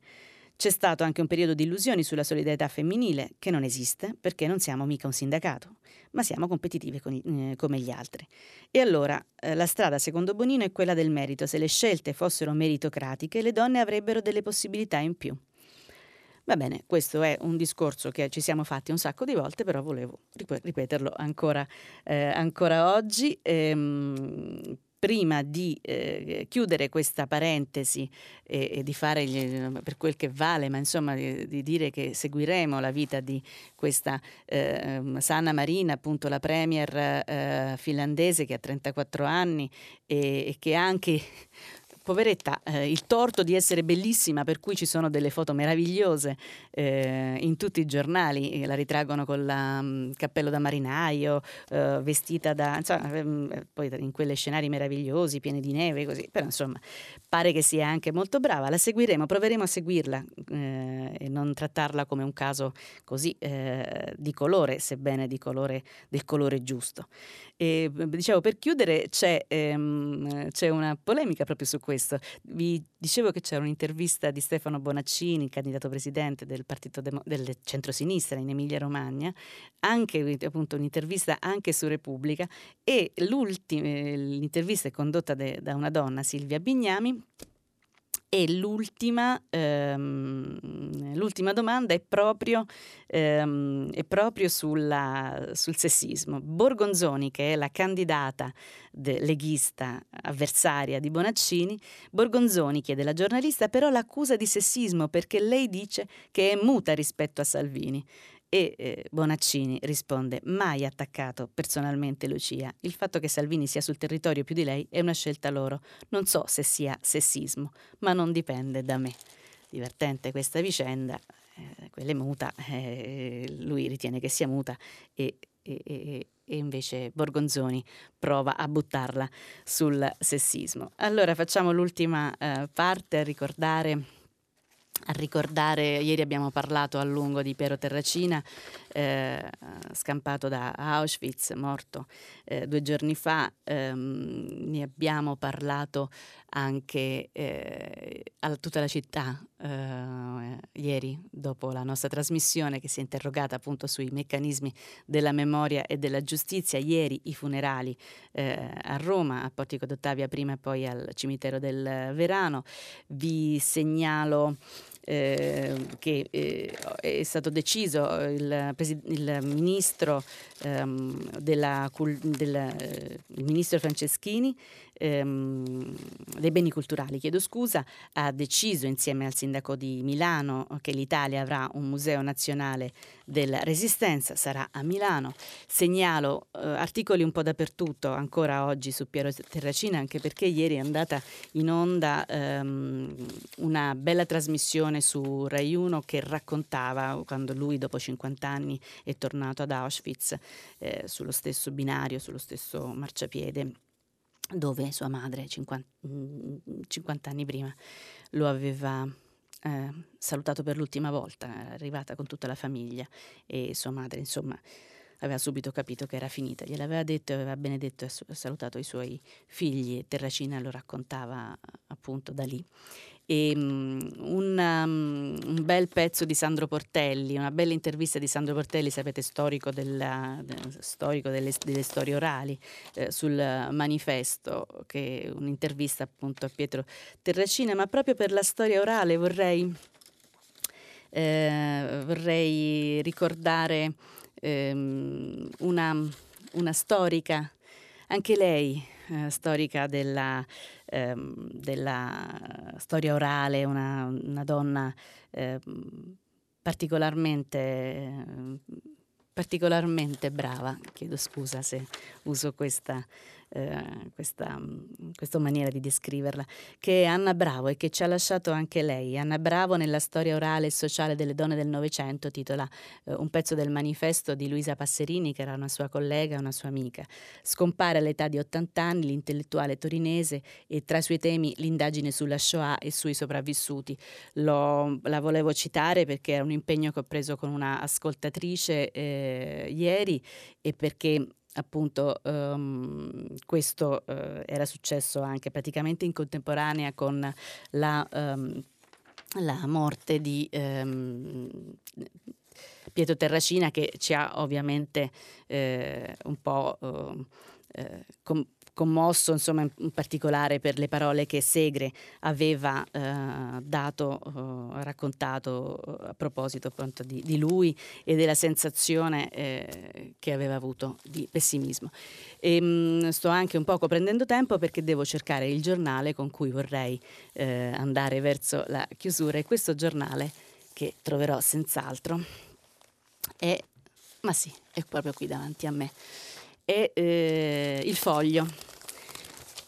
C'è stato anche un periodo di illusioni sulla solidarietà femminile, che non esiste perché non siamo mica un sindacato, ma siamo competitive come gli altri. E allora la strada, secondo Bonino, è quella del merito. Se le scelte fossero meritocratiche, le donne avrebbero delle possibilità in più. Va bene, questo è un discorso che ci siamo fatti un sacco di volte, però volevo ripeterlo ancora oggi. Prima di chiudere questa parentesi e di fare per quel che vale, ma insomma di dire che seguiremo la vita di questa Sanna Marin, appunto la premier finlandese che ha 34 anni e che anche... poveretta, il torto di essere bellissima, per cui ci sono delle foto meravigliose in tutti i giornali, la ritraggono con il cappello da marinaio, vestita da... insomma, poi in quegli scenari meravigliosi, pieni di neve, così, però insomma pare che sia anche molto brava. La seguiremo, proveremo a seguirla e non trattarla come un caso così di colore, sebbene del colore giusto. E, dicevo, per chiudere c'è una polemica proprio su questo. Vi dicevo che c'era un'intervista di Stefano Bonaccini, candidato presidente del partito del centrosinistra in Emilia Romagna, anche appunto un'intervista anche su Repubblica, e l'intervista è condotta da una donna, Silvia Bignami, e l'ultima domanda è proprio sul sessismo. Borgonzoni, che è la candidata leghista avversaria di Bonaccini, Borgonzoni chiede alla giornalista però l'accusa di sessismo perché lei dice che è muta rispetto a Salvini. E Bonaccini risponde: mai attaccato personalmente Lucia. Il fatto che Salvini sia sul territorio più di lei è una scelta loro. Non so se sia sessismo, ma non dipende da me. Divertente questa vicenda. Quella è muta, lui ritiene che sia muta e invece Borgonzoni prova a buttarla sul sessismo. Allora facciamo l'ultima parte a ricordare, ieri abbiamo parlato a lungo di Piero Terracina, scampato da Auschwitz, morto 2 giorni fa. Ne abbiamo parlato anche a tutta la città ieri, dopo la nostra trasmissione, che si è interrogata appunto sui meccanismi della memoria e della giustizia. Ieri i funerali a Roma, a Portico d'Ottavia prima e poi al cimitero del Verano. Vi segnalo che è stato deciso, il ministro Franceschini dei beni culturali, chiedo scusa, ha deciso insieme al sindaco di Milano che l'Italia avrà un museo nazionale della Resistenza, sarà a Milano. Segnalo articoli un po' dappertutto ancora oggi su Piero Terracina, anche perché ieri è andata in onda una bella trasmissione su Rai 1 che raccontava quando lui dopo 50 anni è tornato ad Auschwitz, sullo stesso binario, sullo stesso marciapiede dove sua madre 50 anni prima lo aveva salutato per l'ultima volta, era arrivata con tutta la famiglia e sua madre, insomma, aveva subito capito che era finita. Gliel'aveva detto e aveva benedetto e salutato i suoi figli, e Terracina lo raccontava appunto da lì. E un bel pezzo di Sandro Portelli, una bella intervista di Sandro Portelli, sapete, storico delle storie orali, sul Manifesto, che è un'intervista appunto a Pietro Terracina. Ma proprio per la storia orale vorrei ricordare una storica, anche lei storica della storia orale, una donna particolarmente brava. Chiedo scusa se uso questa maniera di descriverla, che è Anna Bravo, e che ci ha lasciato anche lei. Anna Bravo, nella storia orale e sociale delle donne del Novecento, titola un pezzo del Manifesto di Luisa Passerini, che era una sua collega, una sua amica. Scompare all'età di 80 anni l'intellettuale torinese, e tra i suoi temi l'indagine sulla Shoah e sui sopravvissuti. La volevo citare perché era un impegno che ho preso con una ascoltatrice ieri, e perché appunto questo era successo anche praticamente in contemporanea con la morte di Pietro Terracina, che ci ha ovviamente un po' commosso, insomma, in particolare per le parole che Segre aveva raccontato a proposito appunto di lui e della sensazione che aveva avuto di pessimismo. E, sto anche un poco prendendo tempo perché devo cercare il giornale con cui vorrei andare verso la chiusura, e questo giornale che troverò senz'altro è proprio qui davanti a me. E Il Foglio.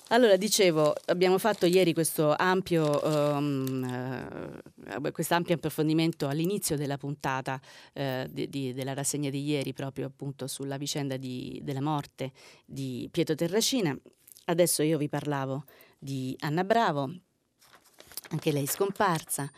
Allora, dicevo, abbiamo fatto ieri questo ampio approfondimento all'inizio della puntata della rassegna di ieri, proprio appunto sulla vicenda della morte di Pietro Terracina. Adesso io vi parlavo di Anna Bravo, anche lei scomparsa,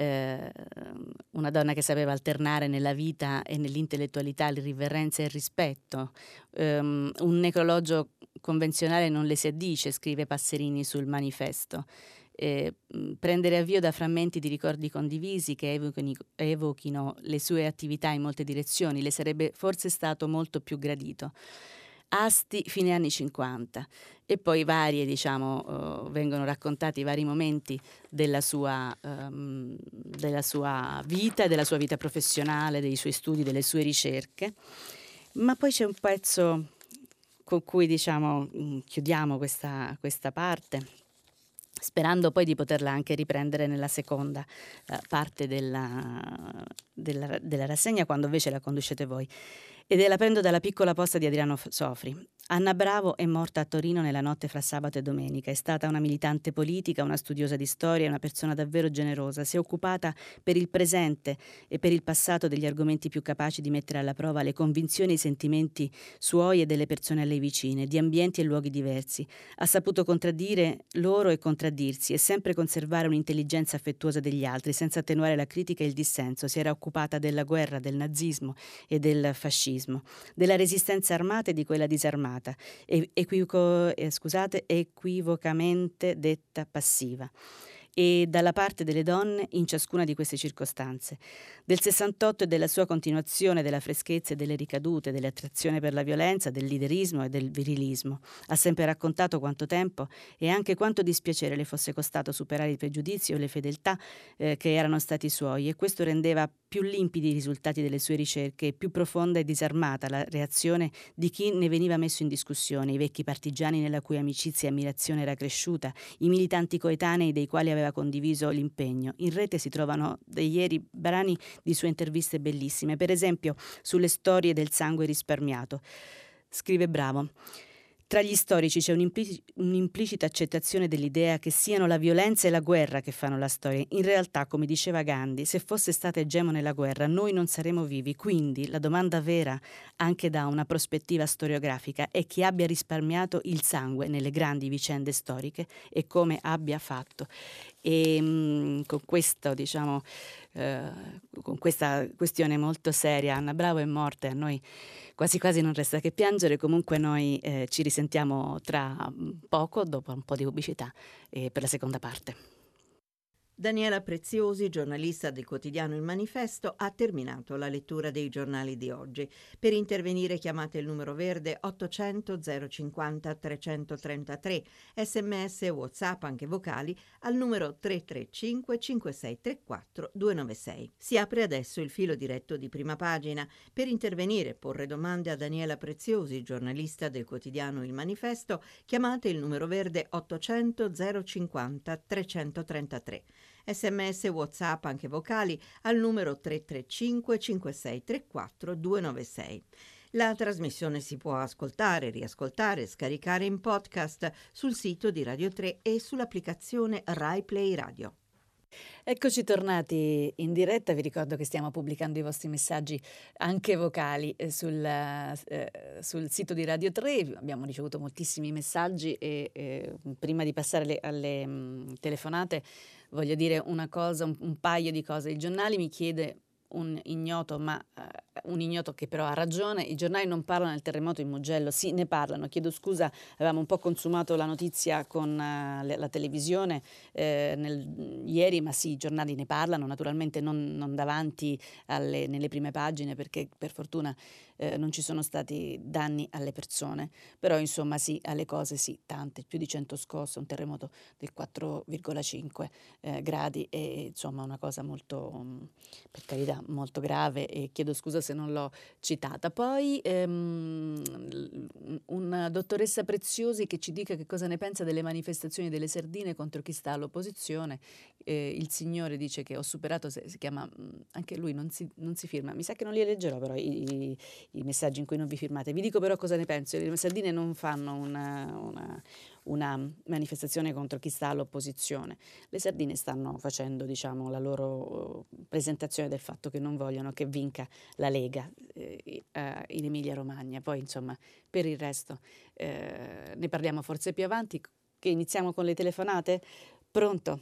una donna che sapeva alternare nella vita e nell'intellettualità l'irriverenza e il rispetto. Un necrologio convenzionale non le si addice, scrive Passerini sul Manifesto. Prendere avvio da frammenti di ricordi condivisi che evochino le sue attività in molte direzioni le sarebbe forse stato molto più gradito. Asti, fine anni 50, e poi vengono raccontati i vari momenti della sua vita e della sua vita professionale, dei suoi studi, delle sue ricerche. Ma poi c'è un pezzo con cui chiudiamo questa parte, sperando poi di poterla anche riprendere nella seconda parte della rassegna, quando invece la conducete voi. Ed la prendo dalla Piccola Posta di Adriano Sofri. Anna Bravo è morta a Torino nella notte fra sabato e domenica. È stata una militante politica, una studiosa di storia, una persona davvero generosa. Si è occupata per il presente e per il passato degli argomenti più capaci di mettere alla prova le convinzioni e i sentimenti suoi e delle persone a lei vicine, di ambienti e luoghi diversi. Ha saputo contraddire loro e contraddirsi, e sempre conservare un'intelligenza affettuosa degli altri, senza attenuare la critica e il dissenso. Si era occupata della guerra, del nazismo e del fascismo, della resistenza armata e di quella disarmata, equivocamente detta passiva, e dalla parte delle donne in ciascuna di queste circostanze. Del 68 e della sua continuazione, della freschezza e delle ricadute, dell'attrazione per la violenza, del liderismo e del virilismo. Ha sempre raccontato quanto tempo e anche quanto dispiacere le fosse costato superare i pregiudizi o le fedeltà che erano stati suoi, e questo rendeva più limpidi i risultati delle sue ricerche, più profonda e disarmata la reazione di chi ne veniva messo in discussione, i vecchi partigiani nella cui amicizia e ammirazione era cresciuta, i militanti coetanei dei quali aveva condiviso l'impegno. In rete si trovano da ieri brani di sue interviste bellissime, per esempio sulle storie del sangue risparmiato. Scrive Bravo: tra gli storici c'è un'implicita accettazione dell'idea che siano la violenza e la guerra che fanno la storia. In realtà, come diceva Gandhi, se fosse stata egemone la guerra, noi non saremmo vivi. Quindi la domanda vera, anche da una prospettiva storiografica, è chi abbia risparmiato il sangue nelle grandi vicende storiche e come abbia fatto. E con questo, diciamo, con questa questione molto seria, Anna Bravo è morta e a noi quasi quasi non resta che piangere. Comunque noi ci risentiamo tra poco, dopo un po' di pubblicità, per la seconda parte. Daniela Preziosi, giornalista del quotidiano Il Manifesto, ha terminato la lettura dei giornali di oggi. Per intervenire chiamate il numero verde 800 050 333, sms e WhatsApp, anche vocali, al numero 335 5634 296. Si apre adesso il filo diretto di Prima Pagina. Per intervenire e porre domande a Daniela Preziosi, giornalista del quotidiano Il Manifesto, chiamate il numero verde 800 050 333. SMS, WhatsApp, anche vocali, al numero 335 5634 296. La trasmissione si può ascoltare, riascoltare, scaricare in podcast sul sito di Radio 3 e sull'applicazione Rai Play Radio. Eccoci tornati in diretta. Vi ricordo che stiamo pubblicando i vostri messaggi anche vocali sul sito di Radio 3. Abbiamo ricevuto moltissimi messaggi e prima di passare alle telefonate voglio dire una cosa, un paio di cose. Il giornale mi chiede un ignoto che però ha ragione: i giornali non parlano del terremoto in Mugello. Sì, ne parlano, chiedo scusa, avevamo un po' consumato la notizia con la televisione ieri, ma sì, i giornali ne parlano, naturalmente non davanti nelle prime pagine, perché per fortuna non ci sono stati danni alle persone, però insomma sì, alle cose sì, tante, più di 100 scosse, un terremoto del 4,5 gradi, e insomma una cosa molto, per carità, molto grave, e chiedo scusa se non l'ho citata. Poi una dottoressa Preziosi che ci dica che cosa ne pensa delle manifestazioni delle sardine contro chi sta all'opposizione. Il signore dice che ho superato, si chiama, anche lui non si firma, mi sa che non li leggerò però i messaggi in cui non vi firmate. Vi dico però cosa ne penso: le sardine non fanno una manifestazione contro chi sta all'opposizione, le sardine stanno facendo, diciamo, la loro presentazione del fatto che non vogliono che vinca la Lega in Emilia Romagna. Poi insomma per il resto ne parliamo forse più avanti, che iniziamo con le telefonate. Pronto?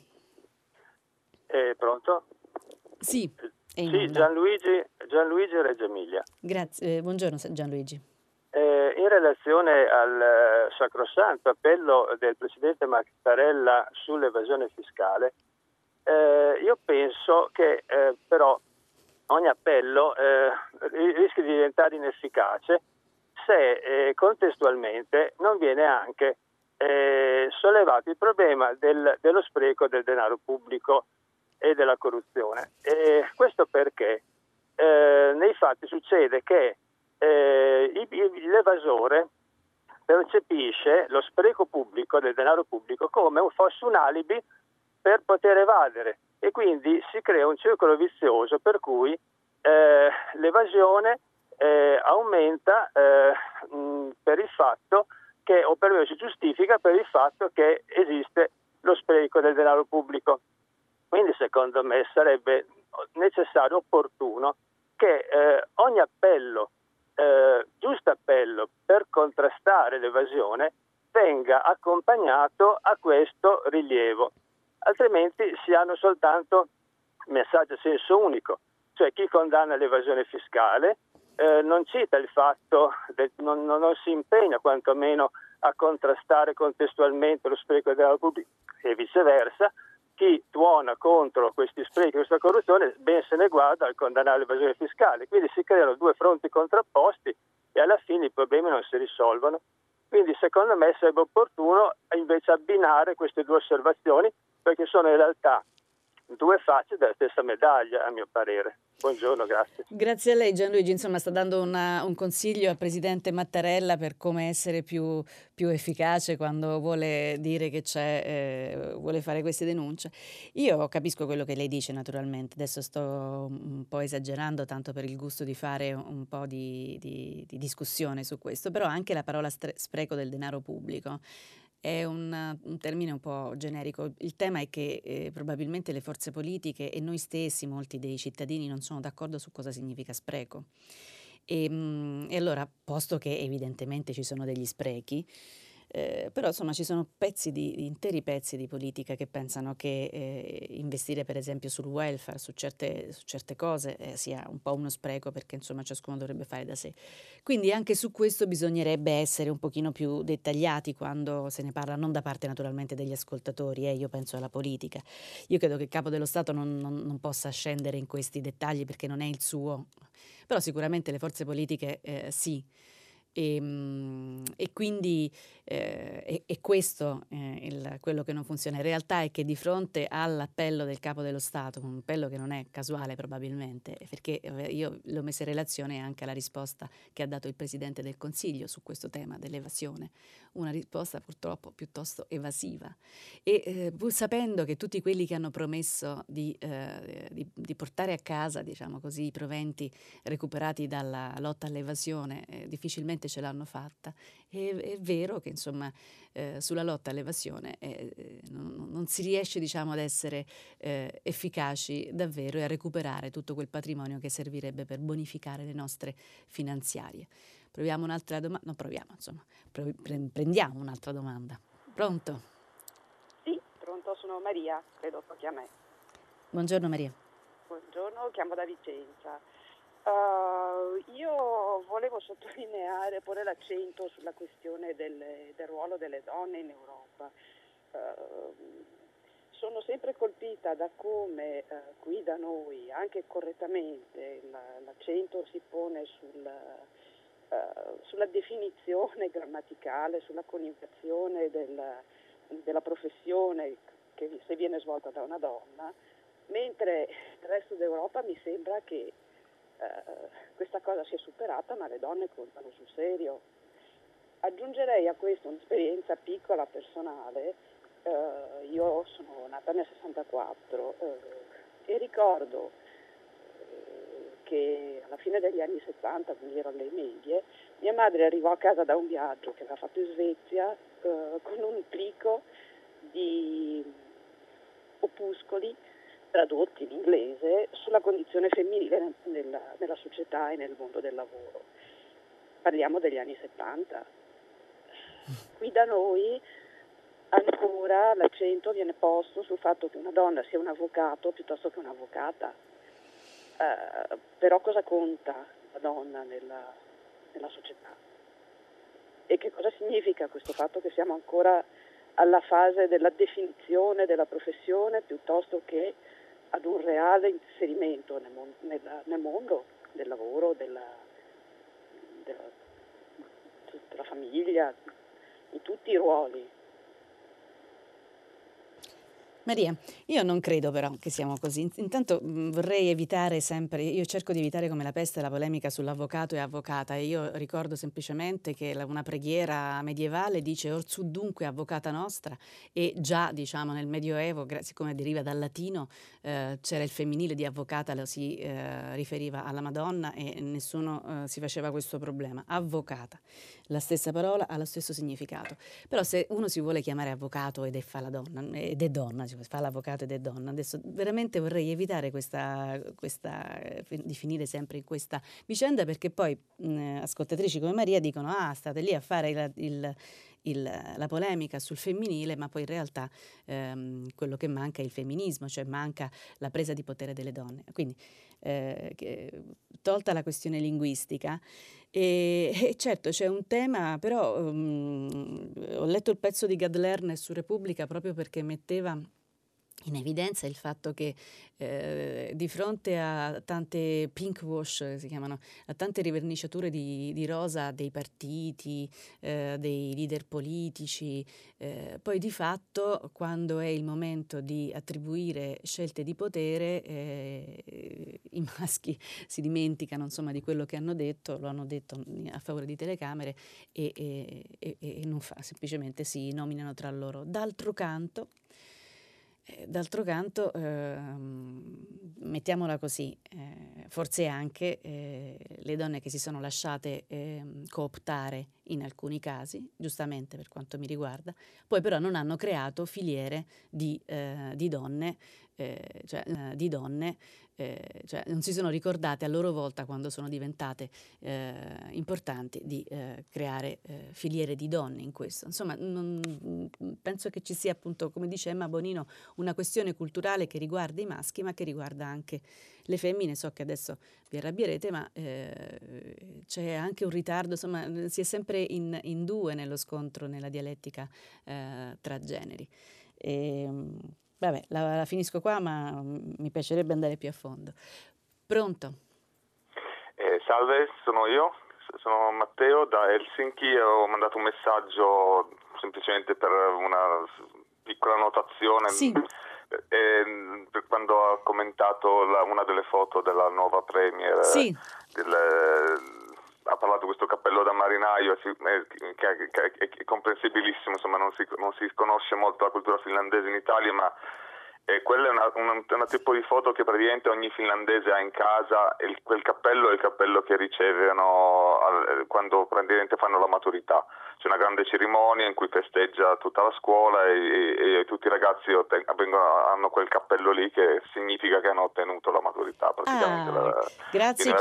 Pronto? Sì, sì, Gianluigi Reggio Emilia. Grazie, buongiorno Gianluigi. In relazione al sacrosanto appello del Presidente Mattarella sull'evasione fiscale, io penso che però ogni appello rischia di diventare inefficace se contestualmente non viene anche sollevato il problema dello spreco del denaro pubblico e della corruzione. Questo perché nei fatti succede che l'evasore percepisce lo spreco pubblico del denaro pubblico come fosse un alibi per poter evadere, e quindi si crea un circolo vizioso per cui l'evasione aumenta per il fatto che, o perlomeno si giustifica per il fatto che esiste lo spreco del denaro pubblico. Quindi secondo me sarebbe necessario, opportuno, che ogni appello, giusto appello per contrastare l'evasione, venga accompagnato a questo rilievo, altrimenti si hanno soltanto messaggi a senso unico, cioè chi condanna l'evasione fiscale non cita il fatto, non si impegna quantomeno a contrastare contestualmente lo spreco della pubblica, e viceversa chi tuona contro questi sprechi, questa corruzione, ben se ne guarda al condannare l'evasione fiscale. Quindi si creano due fronti contrapposti e alla fine i problemi non si risolvono. Quindi secondo me sarebbe opportuno invece abbinare queste due osservazioni, perché sono in realtà due facce della stessa medaglia, a mio parere. Buongiorno, grazie. Grazie a lei Gianluigi, insomma sta dando un consiglio al Presidente Mattarella per come essere più efficace quando vuole dire che vuole fare queste denunce. Io capisco quello che lei dice, naturalmente, adesso sto un po' esagerando tanto per il gusto di fare un po' di discussione su questo, però anche la parola spreco del denaro pubblico è un termine un po' generico. Il tema è che probabilmente le forze politiche e noi stessi, molti dei cittadini, non sono d'accordo su cosa significa spreco. E allora, posto che evidentemente ci sono degli sprechi, Però insomma ci sono pezzi interi pezzi di politica che pensano che investire per esempio sul welfare, su certe cose sia un po' uno spreco, perché insomma ciascuno dovrebbe fare da sé. Quindi anche su questo bisognerebbe essere un pochino più dettagliati quando se ne parla, non da parte naturalmente degli ascoltatori, io penso alla politica. Io credo che il Capo dello Stato non possa scendere in questi dettagli perché non è il suo, però sicuramente le forze politiche sì. E quindi è questo quello che non funziona. In realtà è che di fronte all'appello del Capo dello Stato, un appello che non è casuale probabilmente, perché io l'ho messo in relazione anche alla risposta che ha dato il Presidente del Consiglio su questo tema dell'evasione, una risposta purtroppo piuttosto evasiva, e pur sapendo che tutti quelli che hanno promesso di portare a casa, diciamo così, i proventi recuperati dalla lotta all'evasione difficilmente ce l'hanno fatta. È vero che insomma sulla lotta all'evasione non si riesce, diciamo, ad essere efficaci davvero e a recuperare tutto quel patrimonio che servirebbe per bonificare le nostre finanziarie. Proviamo un'altra domanda, non proviamo, insomma, prendiamo un'altra domanda. Pronto? Sì, pronto, sono Maria, credo tocchi a me. Buongiorno Maria. Buongiorno, chiamo da Vicenza. Io volevo sottolineare, porre l'accento sulla questione del ruolo delle donne in Europa. Sono sempre colpita da come qui da noi, anche correttamente, l'accento si pone sulla definizione grammaticale, sulla coniugazione della professione che se viene svolta da una donna, mentre nel resto d'Europa mi sembra che questa cosa si è superata, ma le donne contano sul serio. Aggiungerei a questo un'esperienza piccola, personale. Io sono nata nel 64 e ricordo che alla fine degli anni 70, quindi ero alle medie, mia madre arrivò a casa da un viaggio che aveva fatto in Svezia con un plico di opuscoli tradotti in inglese sulla condizione femminile nella società e nel mondo del lavoro. Parliamo degli anni 70. Qui da noi ancora l'accento viene posto sul fatto che una donna sia un avvocato piuttosto che un'avvocata. Però cosa conta la donna nella società? E che cosa significa questo fatto che siamo ancora alla fase della definizione della professione piuttosto che ad un reale inserimento nel mondo del lavoro, della famiglia, in tutti i ruoli. Maria, io non credo però che siamo così. Intanto vorrei evitare sempre, io cerco di evitare come la peste la polemica sull'avvocato e avvocata, e io ricordo semplicemente che una preghiera medievale dice Orsù dunque avvocata nostra, e già diciamo nel Medioevo, siccome deriva dal latino, c'era il femminile di avvocata, lo si riferiva alla Madonna e nessuno si faceva questo problema. Avvocata, la stessa parola ha lo stesso significato, però se uno si vuole chiamare avvocato ed è donna, fa l'avvocato ed è donna. Adesso veramente vorrei evitare di finire sempre in questa vicenda, perché poi ascoltatrici come Maria dicono state lì a fare la polemica sul femminile, ma poi in realtà quello che manca è il femminismo, cioè manca la presa di potere delle donne. Quindi tolta la questione linguistica, e certo c'è un tema, però ho letto il pezzo di Gad Lerner su Repubblica proprio perché metteva in evidenza il fatto che di fronte a tante pinkwash, si chiamano, a tante riverniciature di rosa dei partiti, dei leader politici, poi di fatto quando è il momento di attribuire scelte di potere i maschi si dimenticano insomma di quello che hanno detto, lo hanno detto a favore di telecamere e non fa, semplicemente si nominano tra loro. D'altro canto, mettiamola così, forse anche le donne che si sono lasciate cooptare in alcuni casi, giustamente per quanto mi riguarda, poi però non hanno creato filiere di donne di donne non si sono ricordate a loro volta, quando sono diventate importanti, di creare filiere di donne in questo. Insomma, penso che ci sia, appunto, come dice Emma Bonino, una questione culturale che riguarda i maschi ma che riguarda anche le femmine. So che adesso vi arrabbierete, ma c'è anche un ritardo, insomma si è sempre in due nello scontro, nella dialettica tra generi. Vabbè, la finisco qua, ma mi piacerebbe andare più a fondo. Pronto? Salve, sono io, sono Matteo da Helsinki. Ho mandato un messaggio semplicemente per una piccola notazione. Sì. Quando ha commentato una delle foto della nuova Premier, sì, ha parlato di questo cappello da marinaio, che è comprensibilissimo, insomma non si conosce molto la cultura finlandese in Italia, ma quella è un tipo di foto che praticamente ogni finlandese ha in casa, e quel cappello è il cappello che ricevono quando praticamente fanno la maturità. C'è una grande cerimonia in cui festeggia tutta la scuola e tutti i ragazzi hanno quel cappello lì, che significa che hanno ottenuto la maturità praticamente. Grazie,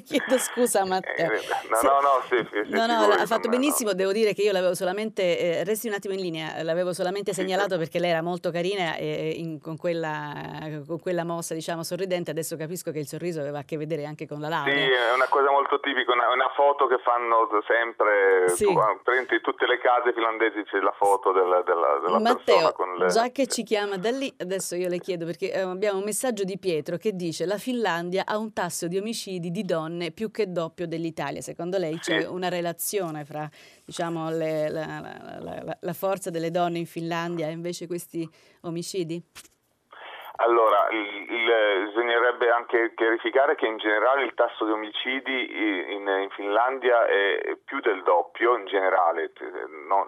chiedo scusa Matteo. Ha fatto benissimo, no. Devo dire che io l'avevo solamente, resti un attimo in linea, l'avevo solamente segnalato, sì, perché lei era molto carina con quella mossa, diciamo, sorridente. Adesso capisco che il sorriso aveva a che vedere anche con la laurea. Sì, è una cosa molto tipica, una foto che fanno sempre. Sì. In tutte le case finlandesi c'è la foto della Matteo, persona con le... Già che ci chiama da lì, adesso io le chiedo, perché abbiamo un messaggio di Pietro che dice: la Finlandia ha un tasso di omicidi di donne più che doppio dell'Italia. Secondo lei c'è, sì, una relazione fra, diciamo, la forza delle donne in Finlandia e invece questi omicidi? Allora, bisognerebbe anche verificare che in generale il tasso di omicidi in Finlandia è più del doppio in generale,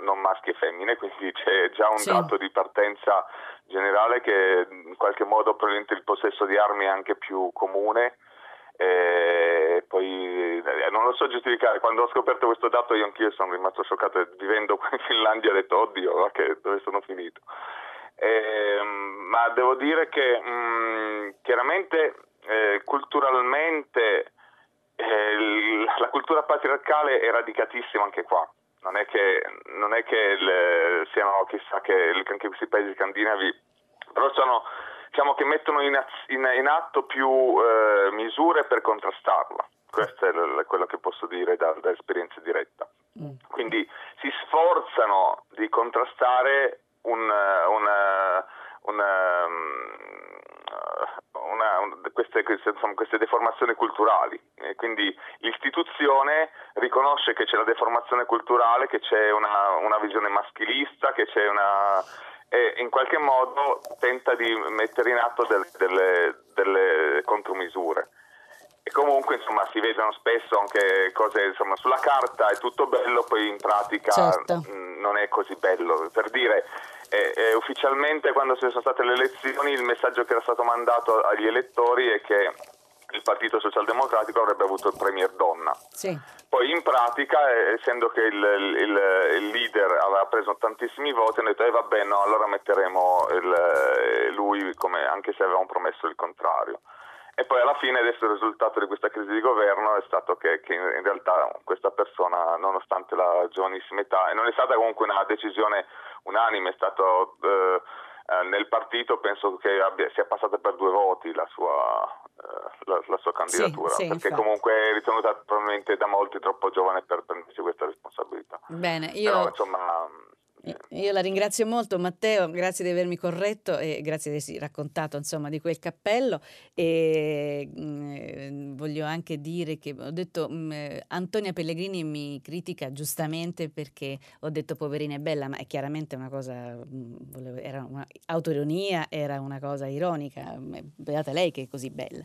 non maschi e femmine, quindi c'è già un, sì, dato di partenza generale che in qualche modo probabilmente il possesso di armi è anche più comune. E poi non lo so giustificare. Quando ho scoperto questo dato io anch'io sono rimasto scioccato, vivendo qua in Finlandia ho detto oddio, dove sono finito? Ma devo dire che chiaramente culturalmente la cultura patriarcale è radicatissima anche qua, non è che siano chissà che anche questi paesi scandinavi, però sono, diciamo, che mettono in atto più misure per contrastarla. Questo è quello che posso dire da esperienza diretta. Quindi si sforzano di contrastare queste deformazioni culturali, quindi l'istituzione riconosce che c'è la deformazione culturale, che c'è una visione maschilista, che c'è una, e in qualche modo tenta di mettere in atto delle contromisure. E comunque, insomma, si vedono spesso anche cose, insomma, sulla carta è tutto bello, poi in pratica, certo, non è così bello. Per dire, ufficialmente quando ci sono state le elezioni, il messaggio che era stato mandato agli elettori è che il Partito Socialdemocratico avrebbe avuto il premier donna. Sì. Poi in pratica, essendo che il leader aveva preso tantissimi voti, hanno detto vabbè, no, allora metteremo lui, come anche se avevamo promesso il contrario. E poi alla fine adesso il risultato di questa crisi di governo è stato che in realtà questa persona, nonostante la giovanissima età, non è stata comunque una decisione unanime, è stato nel partito penso che sia passata per 2 voti la sua candidatura, sì, perché infatti, comunque è ritenuta probabilmente da molti troppo giovane per prendersi questa responsabilità. Bene, io... Però, insomma, io la ringrazio molto Matteo, grazie di avermi corretto e grazie di aversi raccontato, insomma, di quel cappello. E voglio anche dire che ho detto Antonia Pellegrini mi critica giustamente perché ho detto poverina e bella, ma è chiaramente una cosa, era un'autoironia, era una cosa ironica, beata lei che è così bella.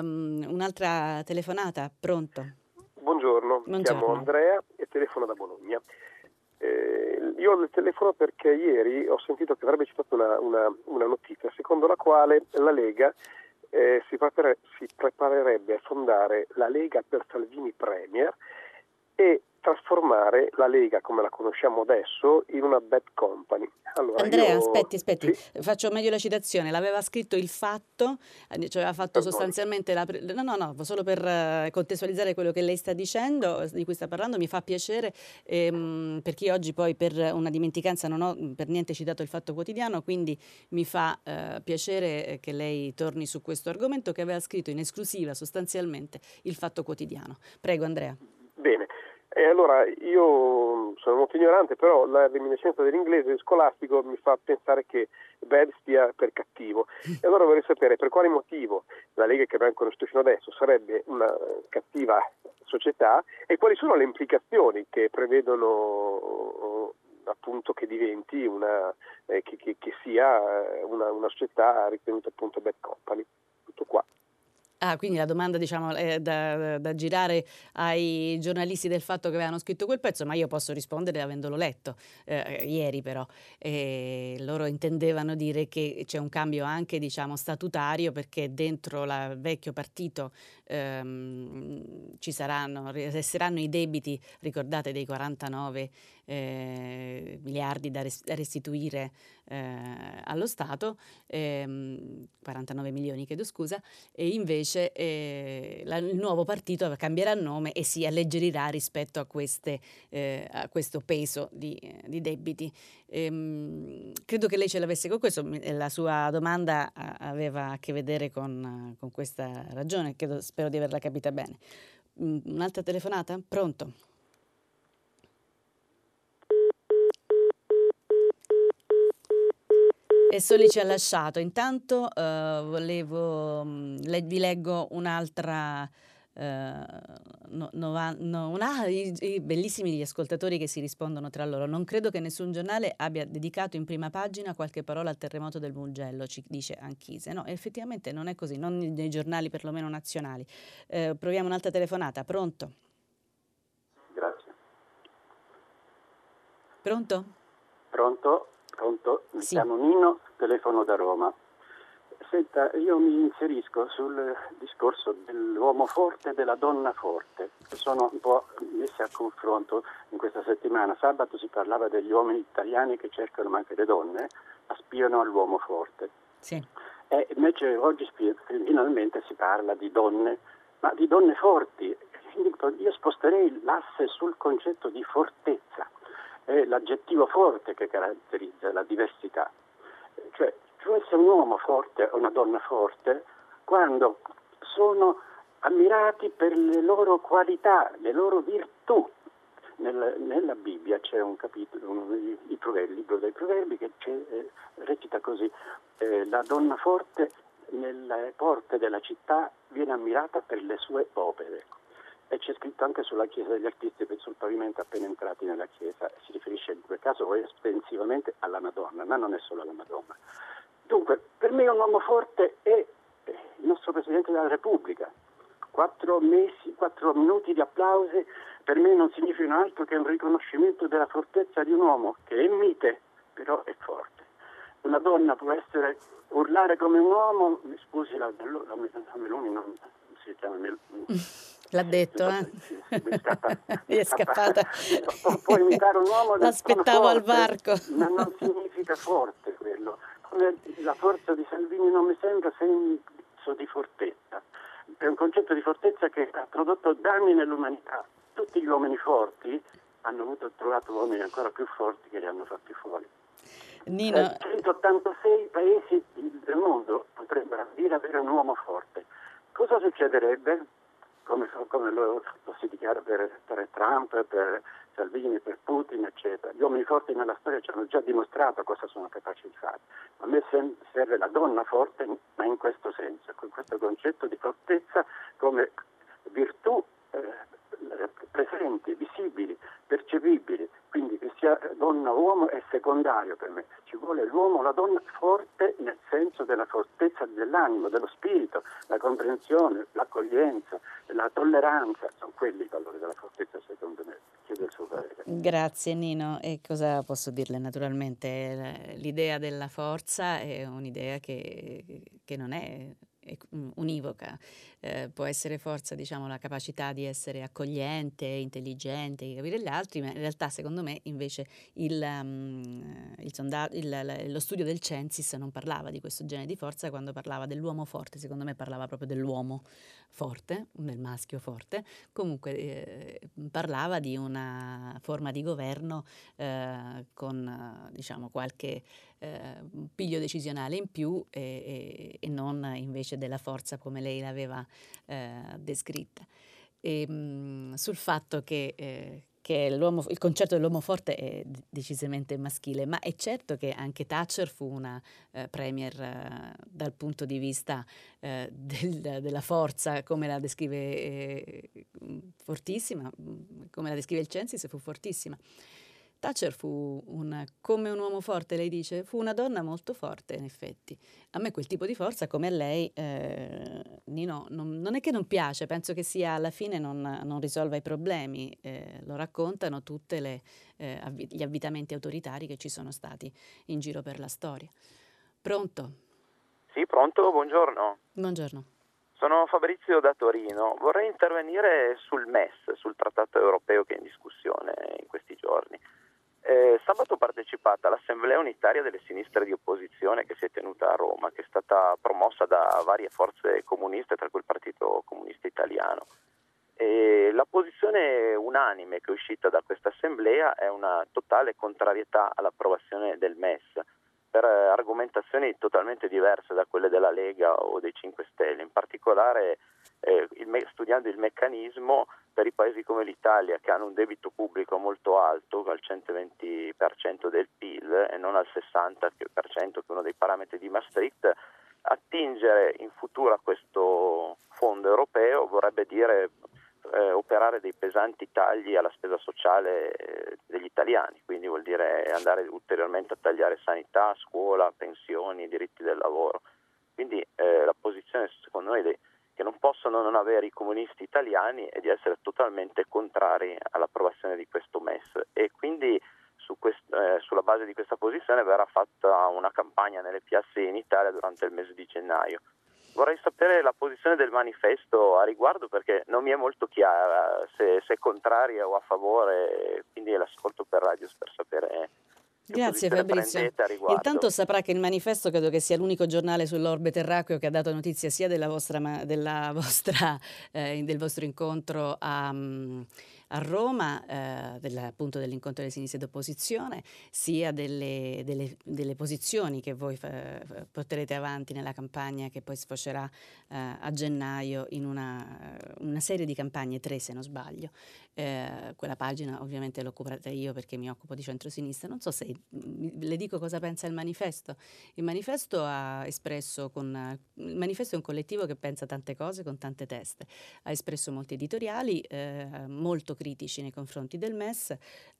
Un'altra telefonata, pronto? Buongiorno, mi chiamo Andrea e telefono da Bologna. Io ho il telefono perché ieri ho sentito che avrebbe citato una notizia secondo la quale la Lega si preparerebbe a fondare la Lega per Salvini Premier, e trasformare la Lega, come la conosciamo adesso, in una bad company. Allora, Andrea, aspetti, sì? Faccio meglio la citazione, l'aveva scritto Il Fatto, cioè aveva fatto sostanzialmente la... No, solo per contestualizzare quello che lei sta dicendo, di cui sta parlando, mi fa piacere, perché oggi poi per una dimenticanza non ho per niente citato Il Fatto Quotidiano, quindi mi fa piacere che lei torni su questo argomento, che aveva scritto in esclusiva sostanzialmente Il Fatto Quotidiano. Prego, Andrea. Bene, allora io sono molto ignorante, però la reminiscenza dell'inglese scolastico mi fa pensare che bad stia per cattivo. E allora vorrei sapere per quale motivo la Lega che abbiamo conosciuto fino adesso sarebbe una cattiva società e quali sono le implicazioni che prevedono appunto che diventi una società ritenuta appunto bad company. Tutto qua. Ah, quindi la domanda, diciamo, è da girare ai giornalisti del Fatto che avevano scritto quel pezzo, ma io posso rispondere avendolo letto ieri, però. Loro intendevano dire che c'è un cambio anche, diciamo, statutario, perché dentro il vecchio partito resteranno i debiti, ricordate, dei 49 miliardi da restituire allo Stato, 49 milioni, chiedo scusa, e invece il nuovo partito cambierà nome e si alleggerirà rispetto a questo peso di debiti. Credo che lei ce l'avesse con questo, la sua domanda aveva a che vedere con questa ragione, spero di averla capita bene. Un'altra telefonata? Pronto? E Soli ci ha lasciato. Intanto vi leggo un'altra i bellissimi gli ascoltatori che si rispondono tra loro. Non credo che nessun giornale abbia dedicato in prima pagina qualche parola al terremoto del Mugello, ci dice Anchise. No, effettivamente non è così, non nei giornali perlomeno nazionali. Proviamo un'altra telefonata. Pronto? Grazie. Pronto? Pronto, mi chiamo Nino, telefono da Roma. Senta, io mi inserisco sul discorso dell'uomo forte e della donna forte. Sono un po' messi a confronto in questa settimana. Sabato si parlava degli uomini italiani che cercano, ma anche le donne aspirano all'uomo forte. Sì. E invece oggi finalmente si parla di donne, ma di donne forti. Io sposterei l'asse sul concetto di fortezza. È l'aggettivo forte che caratterizza la diversità, cioè se un uomo forte o una donna forte, quando sono ammirati per le loro qualità, le loro virtù. Nella Bibbia c'è un capitolo, il libro dei Proverbi, che recita così: la donna forte nelle porte della città viene ammirata per le sue opere. E c'è scritto anche sulla chiesa degli artisti, sul pavimento appena entrati nella chiesa, si riferisce in quel caso estensivamente alla Madonna, ma non è solo alla Madonna. Dunque, per me un uomo forte è il nostro Presidente della Repubblica. 4 minuti di applausi per me non significano altro che un riconoscimento della fortezza di un uomo che è mite, però è forte. Una donna può essere urlare come un uomo, mi scusi, la Meloni non si chiama Meloni. L'ha detto, mi è scappata. Può imitare un uomo. L'aspettavo al varco. Ma non significa forte quello. La forza di Salvini non mi sembra senso di fortezza. È un concetto di fortezza che ha prodotto danni nell'umanità. Tutti gli uomini forti hanno trovato uomini ancora più forti che li hanno fatti fuori. Nino. 186 paesi del mondo potrebbero dire avere un uomo forte. Cosa succederebbe? Come lo si dichiara per Trump, per Salvini, per Putin, eccetera. Gli uomini forti nella storia ci hanno già dimostrato cosa sono capaci di fare. A me serve la donna forte, ma in questo senso, con questo concetto di fortezza come virtù presenti, visibili, percepibili. Quindi che sia donna o uomo è secondario per me. Ci vuole l'uomo o la donna forte nel senso della fortezza dell'animo, dello spirito, la comprensione, l'accoglienza, la tolleranza. Sono quelli i valori della fortezza, secondo me. Chiedo il suo parere. Grazie Nino. E cosa posso dirle? Naturalmente l'idea della forza è un'idea che non è univoca, può essere forza, diciamo, la capacità di essere accogliente, intelligente, di capire gli altri, ma in realtà secondo me invece lo studio del Censis non parlava di questo genere di forza. Quando parlava dell'uomo forte, secondo me parlava proprio dell'uomo forte, del maschio forte, comunque parlava di una forma di governo con, diciamo, qualche piglio decisionale in più e non invece della forza come lei l'aveva descritta. E, sul fatto che il concetto dell'uomo forte è decisamente maschile, ma è certo che anche Thatcher fu una premier dal punto di vista della forza, come la descrive, fortissima, come la descrive il Censis, fu fortissima. Thatcher fu come un uomo forte, lei dice, fu una donna molto forte in effetti. A me quel tipo di forza, come a lei, Nino, non è che non piace, penso che sia alla fine non risolva i problemi, lo raccontano tutti gli avvitamenti autoritari che ci sono stati in giro per la storia. Pronto? Sì, pronto, buongiorno. Buongiorno. Sono Fabrizio da Torino, vorrei intervenire sul MES, sul trattato europeo che è in discussione in questi giorni. Sabato ho partecipato all'Assemblea Unitaria delle Sinistre di Opposizione che si è tenuta a Roma, che è stata promossa da varie forze comuniste, tra cui il Partito Comunista Italiano. La posizione unanime che è uscita da questa assemblea è una totale contrarietà all'approvazione del MES, per argomentazioni totalmente diverse da quelle della Lega o dei 5 Stelle, in particolare studiando il meccanismo per i paesi come l'Italia, che hanno un debito pubblico molto alto, al 120% del PIL e non al 60% che è uno dei parametri di Maastricht. Attingere in futuro a questo fondo europeo vorrebbe dire operare dei pesanti tagli alla spesa sociale degli italiani, quindi vuol dire andare ulteriormente a tagliare sanità, scuola, pensioni, diritti del lavoro. Quindi la posizione secondo noi che non possono non avere i comunisti italiani è di essere totalmente contrari all'approvazione di questo MES, e quindi sulla base di questa posizione verrà fatta una campagna nelle piazze in Italia durante il mese di gennaio. Vorrei sapere la posizione del manifesto a riguardo, perché non mi è molto chiara se è contraria o a favore, quindi l'ascolto per radio per sapere. Grazie Fabrizio. Intanto saprà che il manifesto credo che sia l'unico giornale sull'orbe terracqueo che ha dato notizia sia del vostro incontro a Roma, appunto dell'incontro delle sinistre d'opposizione, sia delle posizioni che voi porterete avanti nella campagna che poi sfocerà a gennaio in una serie di campagne, 3 se non sbaglio. Quella pagina ovviamente l'ho occupata io perché mi occupo di centrosinistra. Non so se le dico cosa pensa il manifesto. Il manifesto ha espresso il manifesto è un collettivo che pensa tante cose con tante teste. Ha espresso molti editoriali, molto critici nei confronti del MES.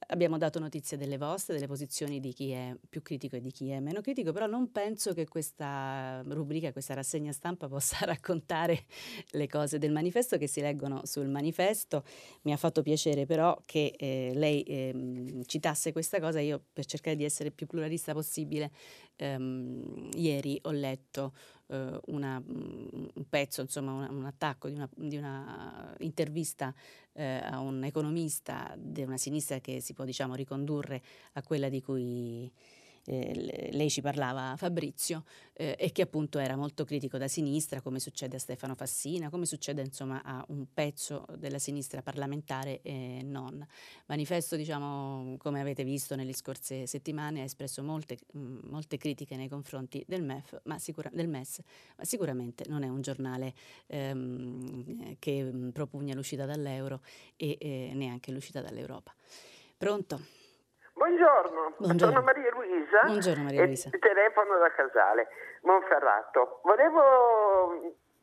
Abbiamo dato notizia delle vostre, delle posizioni di chi è più critico e di chi è meno critico, però non penso che questa rubrica, questa rassegna stampa possa raccontare le cose del manifesto che si leggono sul manifesto. Mi ha fatto piacere però che lei citasse questa cosa. Io, per cercare di essere più pluralista possibile, ieri ho letto un pezzo, insomma un attacco di una intervista a un economista di una sinistra che si può, diciamo, ricondurre a quella di cui lei ci parlava, Fabrizio, e che appunto era molto critico da sinistra, come succede a Stefano Fassina, come succede insomma a un pezzo della sinistra parlamentare e non. Manifesto, diciamo, come avete visto nelle scorse settimane, ha espresso molte critiche nei confronti del MES, ma sicuramente non è un giornale che propugna l'uscita dall'euro e neanche l'uscita dall'Europa. Pronto? Buongiorno. Buongiorno, sono Maria Luisa. Buongiorno Maria Luisa. Telefono da Casale, Monferrato.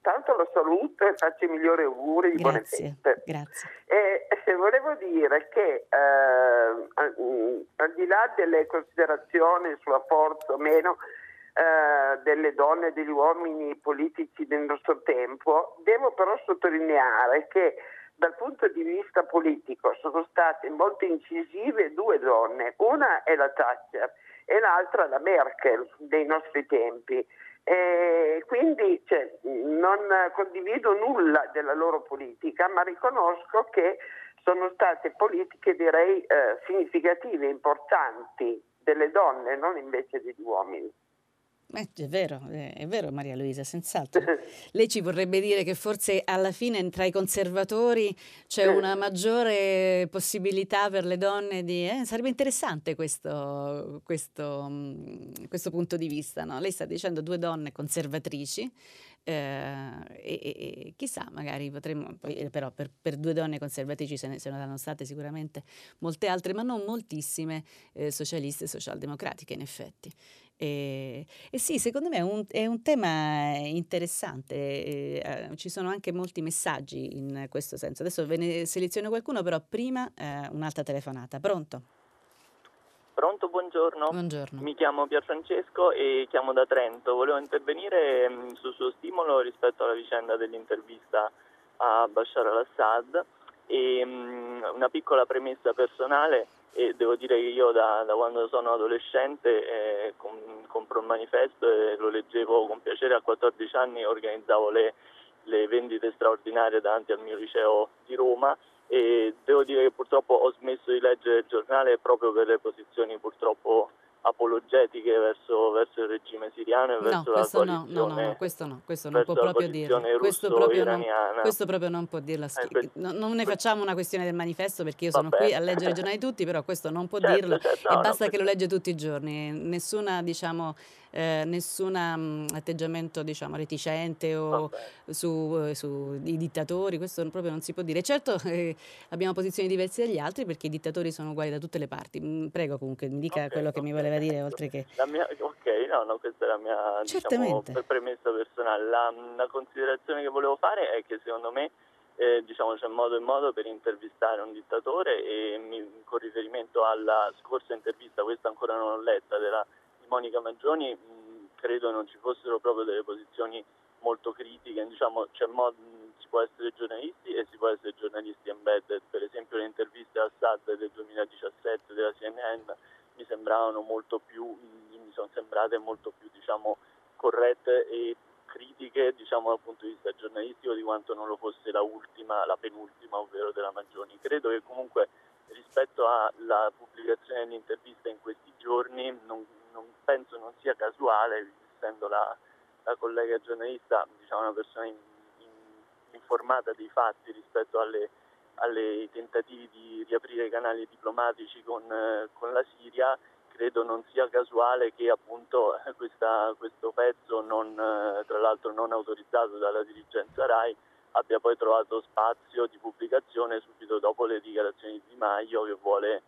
Tanto lo saluto e faccio i migliori auguri di buone feste. Grazie. E volevo dire che al di là delle considerazioni sulla forza o meno delle donne e degli uomini politici del nostro tempo, devo però sottolineare che dal punto di vista politico sono state molto incisive 2 donne, una è la Thatcher e l'altra la Merkel dei nostri tempi. Quindi non condivido nulla della loro politica, ma riconosco che sono state politiche direi significative, importanti, delle donne, non invece degli uomini. È vero Maria Luisa, senz'altro. Lei ci vorrebbe dire che forse alla fine tra i conservatori c'è una maggiore possibilità per le donne di... Sarebbe interessante questo punto di vista, no? Lei sta dicendo due donne conservatrici, e chissà, magari potremmo, però per due donne conservatrici se ne sono state sicuramente molte altre, ma non moltissime socialiste e socialdemocratiche in effetti. E sì, secondo me è un tema interessante, ci sono anche molti messaggi in questo senso. Adesso ve ne seleziono qualcuno, però prima un'altra telefonata. Pronto? Pronto, buongiorno. Buongiorno. Mi chiamo Pierfrancesco e chiamo da Trento. Volevo intervenire sul suo stimolo rispetto alla vicenda dell'intervista a Bashar al-Assad e una piccola premessa personale. E devo dire che io da quando sono adolescente compro un manifesto e lo leggevo con piacere. A 14 anni organizzavo le vendite straordinarie davanti al mio liceo di Roma e devo dire che purtroppo ho smesso di leggere il giornale proprio per le posizioni purtroppo apologetiche verso il regime siriano e verso la coalizione. Questo non può proprio dire. Questo proprio non può dirla. Non ne facciamo una questione del manifesto, perché io sono qui a leggere i giornali tutti, però questo non può dirlo, e basta che lo legge tutti i giorni. Nessun atteggiamento, diciamo, reticente o sui dittatori, questo proprio non si può dire. Certo, abbiamo posizioni diverse dagli altri perché i dittatori sono uguali da tutte le parti. Prego, comunque, mi dica quello che mi voleva dire, oltre che... questa è la mia, diciamo, premessa personale. La considerazione che volevo fare è che secondo me c'è modo e modo per intervistare un dittatore, e con riferimento alla scorsa intervista, questa ancora non l'ho letta, della Monica Maggioni, credo non ci fossero proprio delle posizioni molto critiche, diciamo. Si può essere giornalisti e si può essere giornalisti embedded. Per esempio le interviste a Assad del 2017 della CNN mi sembravano mi sono sembrate molto più, diciamo, corrette e critiche, diciamo, dal punto di vista giornalistico, di quanto non lo fosse la penultima, ovvero della Maggioni. Credo che comunque rispetto alla pubblicazione dell'intervista in questi giorni non penso non sia casuale, essendo la collega giornalista, diciamo, una persona informata dei fatti rispetto ai tentativi di riaprire i canali diplomatici con la Siria. Credo non sia casuale che appunto questo pezzo, tra l'altro non autorizzato dalla dirigenza RAI, abbia poi trovato spazio di pubblicazione subito dopo le dichiarazioni di Maio, che vuole...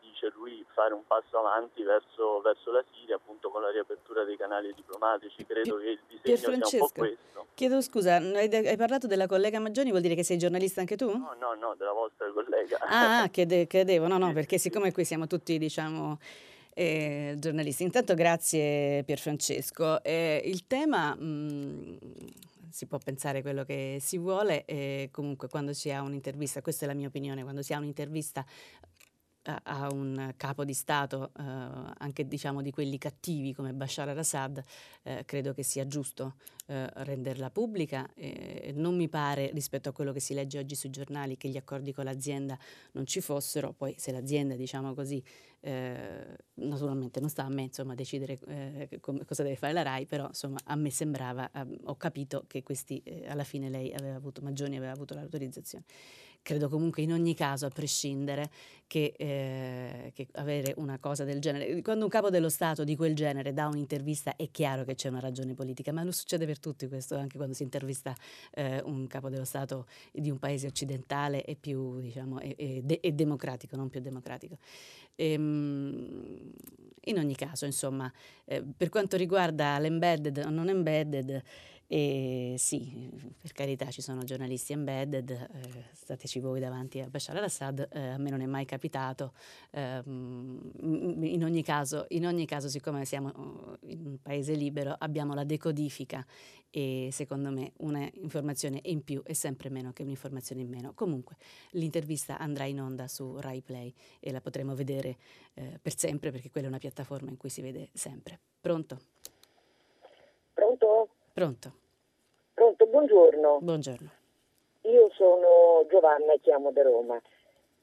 dice lui, fare un passo avanti verso la Siria, appunto con la riapertura dei canali diplomatici. Credo che il disegno sia un po' questo. Chiedo scusa, hai parlato della collega Maggioni, vuol dire che sei giornalista anche tu? No, della vostra collega. Credevo, perché siccome qui siamo tutti, diciamo... giornalisti. Intanto grazie Pierfrancesco. Il tema si può pensare quello che si vuole, comunque quando si ha un'intervista, questa è la mia opinione, quando si ha un'intervista a un capo di Stato, anche diciamo di quelli cattivi come Bashar al-Assad, credo che sia giusto renderla pubblica. Non mi pare, rispetto a quello che si legge oggi sui giornali, che gli accordi con l'azienda non ci fossero. Poi se l'azienda, diciamo così, naturalmente non sta a me, insomma, a decidere cosa deve fare la RAI, però insomma a me sembrava, ho capito che questi alla fine lei Maggioni aveva avuto l'autorizzazione. Credo comunque in ogni caso, a prescindere, che avere una cosa del genere, quando un capo dello Stato di quel genere dà un'intervista, è chiaro che c'è una ragione politica, ma lo succede per tutti questo, anche quando si intervista un capo dello Stato di un paese occidentale e più, diciamo, è democratico, non più democratico. In ogni caso, insomma, per quanto riguarda l'embedded o non embedded, sì, per carità, ci sono giornalisti embedded, stateci voi davanti a Bashar al-Assad, a me non è mai capitato. In ogni caso, siccome siamo in un paese libero, abbiamo la decodifica, e secondo me un'informazione in più è sempre meno che un'informazione in meno. Comunque l'intervista andrà in onda su Rai Play e la potremo vedere per sempre, perché quella è una piattaforma in cui si vede sempre. Pronto? Pronto? Pronto. Pronto, buongiorno. Buongiorno. Io sono Giovanna e chiamo da Roma.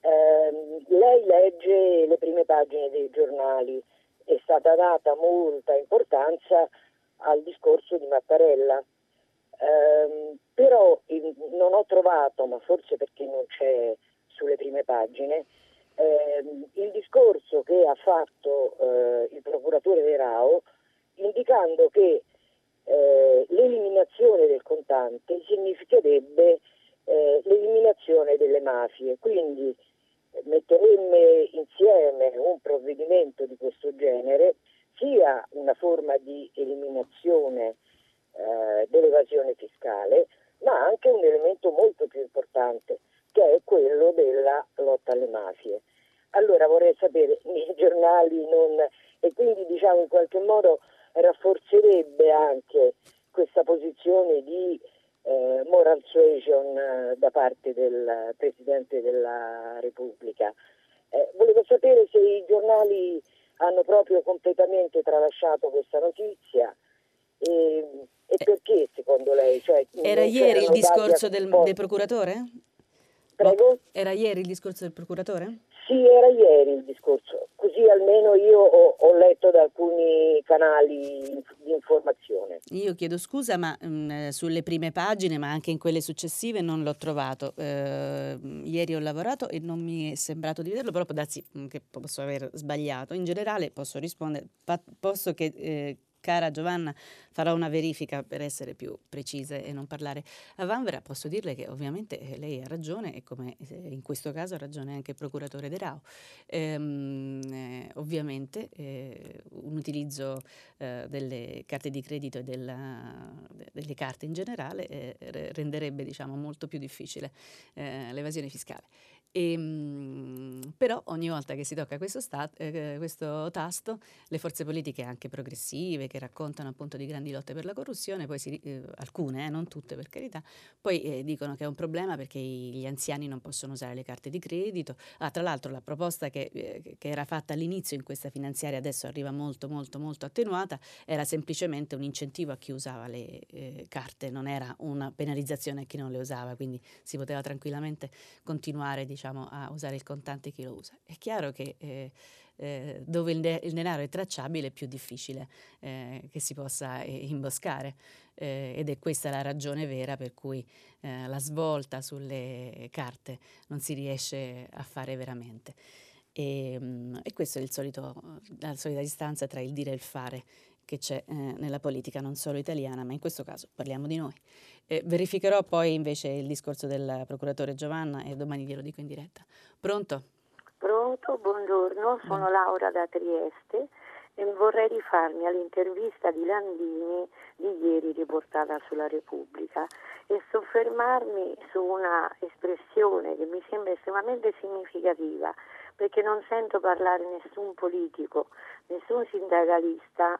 Lei legge le prime pagine dei giornali. È stata data molta importanza al discorso di Mattarella. Però non ho trovato, ma forse perché non c'è sulle prime pagine, il discorso che ha fatto il procuratore Verao, indicando che l'eliminazione del contante significherebbe l'eliminazione delle mafie. Quindi metteremmo insieme un provvedimento di questo genere, sia una forma di eliminazione dell'evasione fiscale, ma anche un elemento molto più importante, che è quello della lotta alle mafie. Allora vorrei sapere, i giornali non... e quindi diciamo in qualche modo rafforzerebbe anche questa posizione di moral suasion da parte del Presidente della Repubblica. Volevo sapere se i giornali hanno proprio completamente tralasciato questa notizia e perché secondo lei? Cioè, era ieri il discorso del procuratore? Prego? Era ieri il discorso del procuratore? Sì, era ieri il discorso, così almeno io ho letto da alcuni canali di informazione. Io chiedo scusa, ma sulle prime pagine, ma anche in quelle successive, non l'ho trovato. Ieri ho lavorato e non mi è sembrato di vederlo, però può darsi che posso aver sbagliato. In generale posso rispondere, posso che... cara Giovanna, farò una verifica per essere più precise e non parlare a vanvera. Posso dirle che ovviamente lei ha ragione, e come in questo caso ha ragione anche il procuratore De Rao. Ovviamente un utilizzo delle carte di credito e delle carte in generale renderebbe, diciamo, molto più difficile l'evasione fiscale. Però ogni volta che si tocca questo tasto, le forze politiche anche progressive, che raccontano appunto di grandi lotte per la corruzione, poi alcune, non tutte per carità, poi dicono che è un problema perché gli anziani non possono usare le carte di credito. Tra l'altro la proposta che era fatta all'inizio in questa finanziaria adesso arriva molto molto molto attenuata, era semplicemente un incentivo a chi usava le carte, non era una penalizzazione a chi non le usava, quindi si poteva tranquillamente continuare, diciamo, a usare il contante chi lo usa. È chiaro che dove il denaro è tracciabile è più difficile che si possa imboscare, ed è questa la ragione vera per cui la svolta sulle carte non si riesce a fare veramente. E questo è la solita distanza tra il dire e il fare che c'è nella politica, non solo italiana, ma in questo caso parliamo di noi. Verificherò poi invece il discorso del procuratore Giovanna e domani glielo dico in diretta. Pronto? Pronto, buongiorno, sono Laura da Trieste e vorrei rifarmi all'intervista di Landini di ieri riportata sulla Repubblica e soffermarmi su una espressione che mi sembra estremamente significativa, perché non sento parlare nessun politico, nessun sindacalista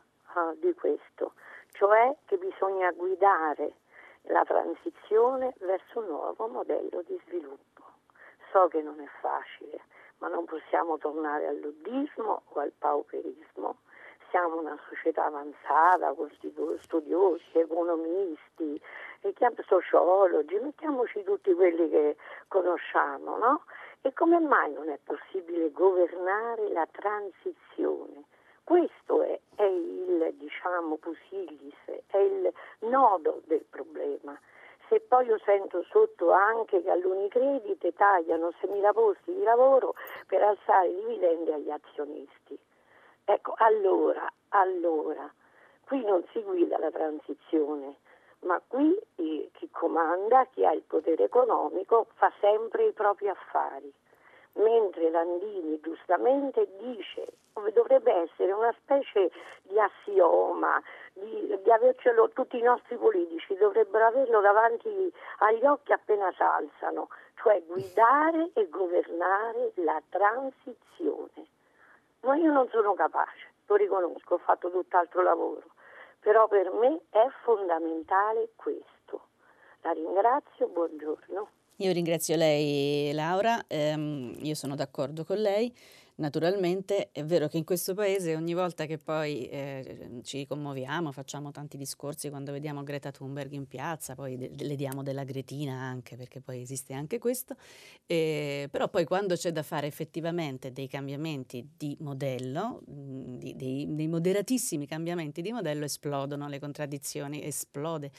di questo, cioè che bisogna guidare la transizione verso un nuovo modello di sviluppo. So che non è facile, ma non possiamo tornare all'uddismo o al pauperismo. Siamo una società avanzata, con studiosi, economisti, sociologi, mettiamoci tutti quelli che conosciamo, no? E come mai non è possibile governare la transizione? Questo è il, diciamo, pusillis, è il nodo del problema. Se poi io sento sotto anche che all'Unicredit tagliano 6.000 posti di lavoro per alzare i dividendi agli azionisti. Ecco, allora, qui non si guida la transizione, ma qui chi comanda, chi ha il potere economico, fa sempre i propri affari. Mentre Landini giustamente dice che dovrebbe essere una specie di assioma, di avercelo, tutti i nostri politici dovrebbero averlo davanti agli occhi appena si alzano, cioè guidare e governare la transizione. Ma io non sono capace, lo riconosco, ho fatto tutt'altro lavoro, però per me è fondamentale questo. La ringrazio, buongiorno. Io ringrazio lei, Laura, io sono d'accordo con lei. Naturalmente è vero che in questo paese ogni volta che poi ci commuoviamo, facciamo tanti discorsi quando vediamo Greta Thunberg in piazza, poi le diamo della gretina anche, perché poi esiste anche questo, però poi quando c'è da fare effettivamente dei cambiamenti di modello, dei moderatissimi cambiamenti di modello, esplodono le contraddizioni, esplode.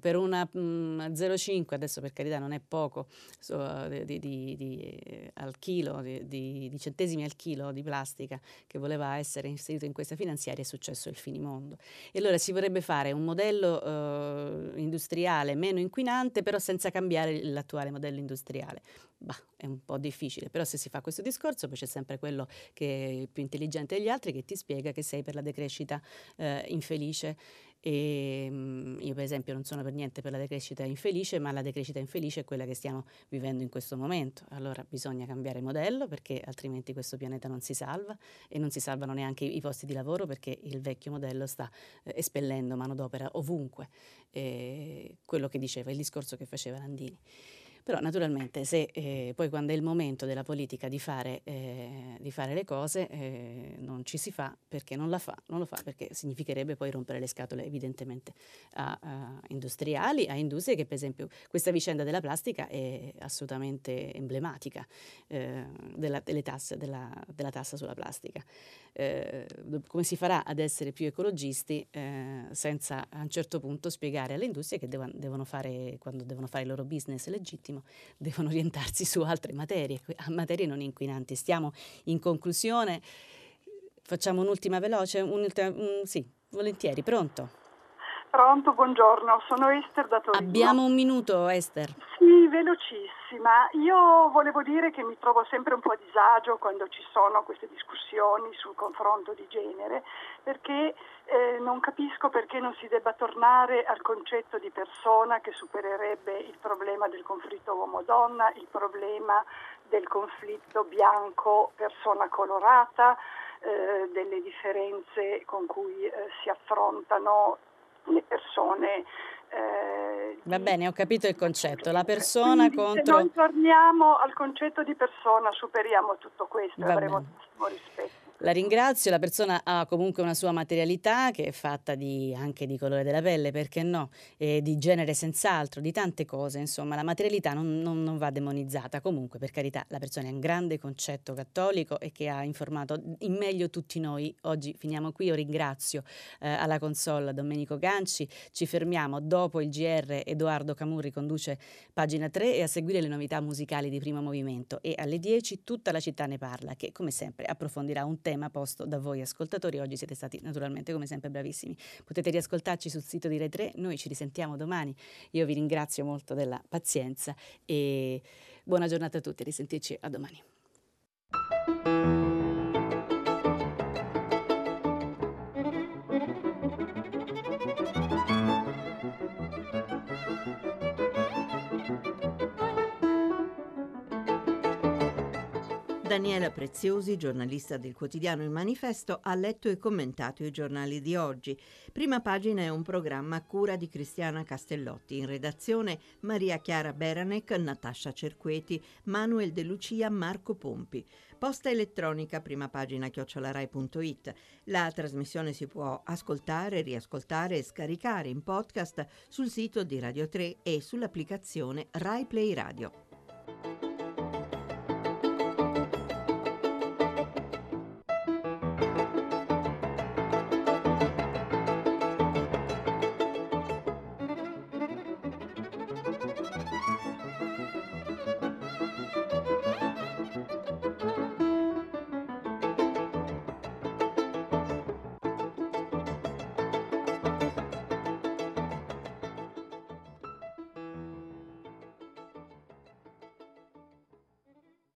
Per una 0,5, adesso per carità non è poco, al chilo, di centesimi al chilo di plastica che voleva essere inserito in questa finanziaria, è successo il finimondo. E allora si vorrebbe fare un modello industriale meno inquinante, però senza cambiare l'attuale modello industriale. Bah, è un po' difficile, però se si fa questo discorso poi c'è sempre quello che è più intelligente degli altri che ti spiega che sei per la decrescita infelice. E io per esempio non sono per niente per la decrescita infelice, ma la decrescita infelice è quella che stiamo vivendo in questo momento. Allora bisogna cambiare modello, perché altrimenti questo pianeta non si salva, e non si salvano neanche i posti di lavoro, perché il vecchio modello sta espellendo manodopera ovunque, quello che diceva, il discorso che faceva Landini. Però naturalmente se poi quando è il momento della politica di fare le cose non ci si fa, perché non lo fa, perché significherebbe poi rompere le scatole evidentemente a industriali, a industrie che per esempio questa vicenda della plastica è assolutamente emblematica, della tassa sulla plastica. Come si farà ad essere più ecologisti senza a un certo punto spiegare alle industrie che quando devono fare il loro business legittimo, devono orientarsi su altre materie, a materie non inquinanti. Stiamo in conclusione, facciamo un'ultima veloce, sì, volentieri, pronto? Pronto, buongiorno, sono Ester da Torino. Abbiamo un minuto, Ester. Sì, velocissima. Io volevo dire che mi trovo sempre un po' a disagio quando ci sono queste discussioni sul confronto di genere, perché non capisco perché non si debba tornare al concetto di persona che supererebbe il problema del conflitto uomo-donna, il problema del conflitto bianco-persona colorata, delle differenze con cui si affrontano le persone. Va bene, ho capito il concetto. La persona contro. Se non torniamo al concetto di persona, superiamo tutto questo e avremo tantissimo rispetto. La ringrazio, la persona ha comunque una sua materialità che è fatta anche di colore della pelle, perché no, di genere senz'altro, di tante cose, insomma la materialità non va demonizzata. Comunque, per carità, la persona è un grande concetto cattolico e che ha informato in meglio tutti noi. Oggi finiamo qui, io ringrazio alla console Domenico Ganci, ci fermiamo, dopo il GR Edoardo Camurri conduce Pagina 3 e a seguire le novità musicali di Primo Movimento, e alle 10 Tutta la città ne parla, che come sempre approfondirà un tema posto da voi ascoltatori. Oggi siete stati naturalmente come sempre bravissimi, potete riascoltarci sul sito di Rai 3, noi ci risentiamo domani, io vi ringrazio molto della pazienza e buona giornata a tutti, risentirci a domani. Daniela Preziosi, giornalista del quotidiano Il Manifesto, ha letto e commentato i giornali di oggi. Prima Pagina è un programma a cura di Cristiana Castellotti, in redazione Maria Chiara Beranec, Natascia Cerqueti, Manuel De Lucia, Marco Pompi. Posta elettronica primapagina@rai.it. La trasmissione si può ascoltare, riascoltare e scaricare in podcast sul sito di Radio 3 e sull'applicazione Rai Play Radio.